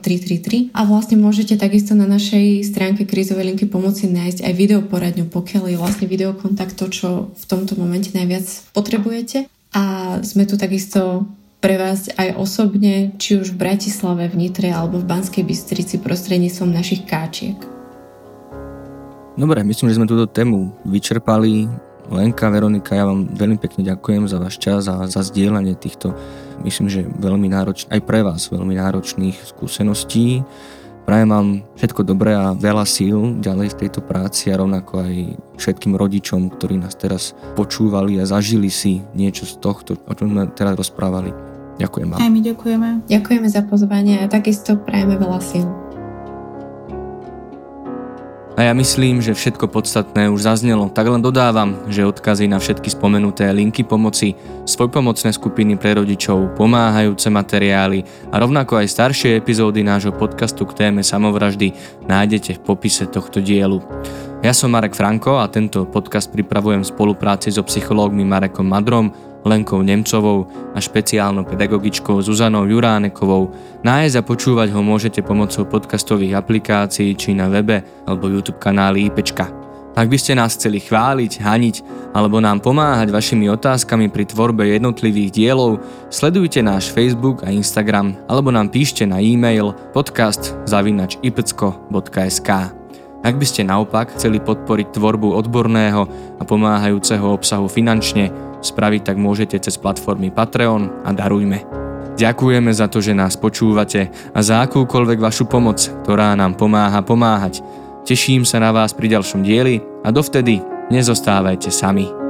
500 333 a vlastne môžete takisto na našej stránke krízovej linky pomoci nájsť aj videoporadňu, pokiaľ je vlastne videokontakt to, čo v tomto momente najviac potrebujete. A sme tu takisto pre vás aj osobne, či už v Bratislave, v Nitre alebo v Banskej Bystrici prostredníctvom našich káčiek. Dobre, myslím, že sme túto tému vyčerpali. Lenka, Veronika, ja vám veľmi pekne ďakujem za váš čas a za zdieľanie týchto, myslím, že veľmi náročných, aj pre vás veľmi náročných skúseností. Prajem vám všetko dobré a veľa síl ďalej v tejto práci a rovnako aj všetkým rodičom, ktorí nás teraz počúvali a zažili si niečo z tohto, o čom sme teraz rozprávali. Ďakujem vám. Aj my ďakujeme. Ďakujeme za pozvanie a takisto prajeme veľa síl. A ja myslím, že všetko podstatné už zaznelo, tak len dodávam, že odkazy na všetky spomenuté linky pomoci, svojpomocné skupiny pre rodičov, pomáhajúce materiály a rovnako aj staršie epizódy nášho podcastu k téme samovraždy nájdete v popise tohto dielu. Ja som Marek Franko a tento podcast pripravujem v spolupráci so psychológmi Marekom Madrom, Lenkou Nemcovou a špeciálnou pedagogičkou Zuzanou Juránekovou. Nájsť a počúvať ho môžete pomocou podcastových aplikácií či na webe alebo YouTube kanáli IPčka. Ak by ste nás chceli chváliť, haniť alebo nám pomáhať vašimi otázkami pri tvorbe jednotlivých dielov, sledujte náš Facebook a Instagram alebo nám píšte na e-mail podcast@ipecko.sk. Ak by ste naopak chceli podporiť tvorbu odborného a pomáhajúceho obsahu finančne, spraviť tak môžete cez platformy Patreon a Darujme. Ďakujeme za to, že nás počúvate a za akúkoľvek vašu pomoc, ktorá nám pomáha pomáhať. Teším sa na vás pri ďalšom dieli a dovtedy nezostávajte sami.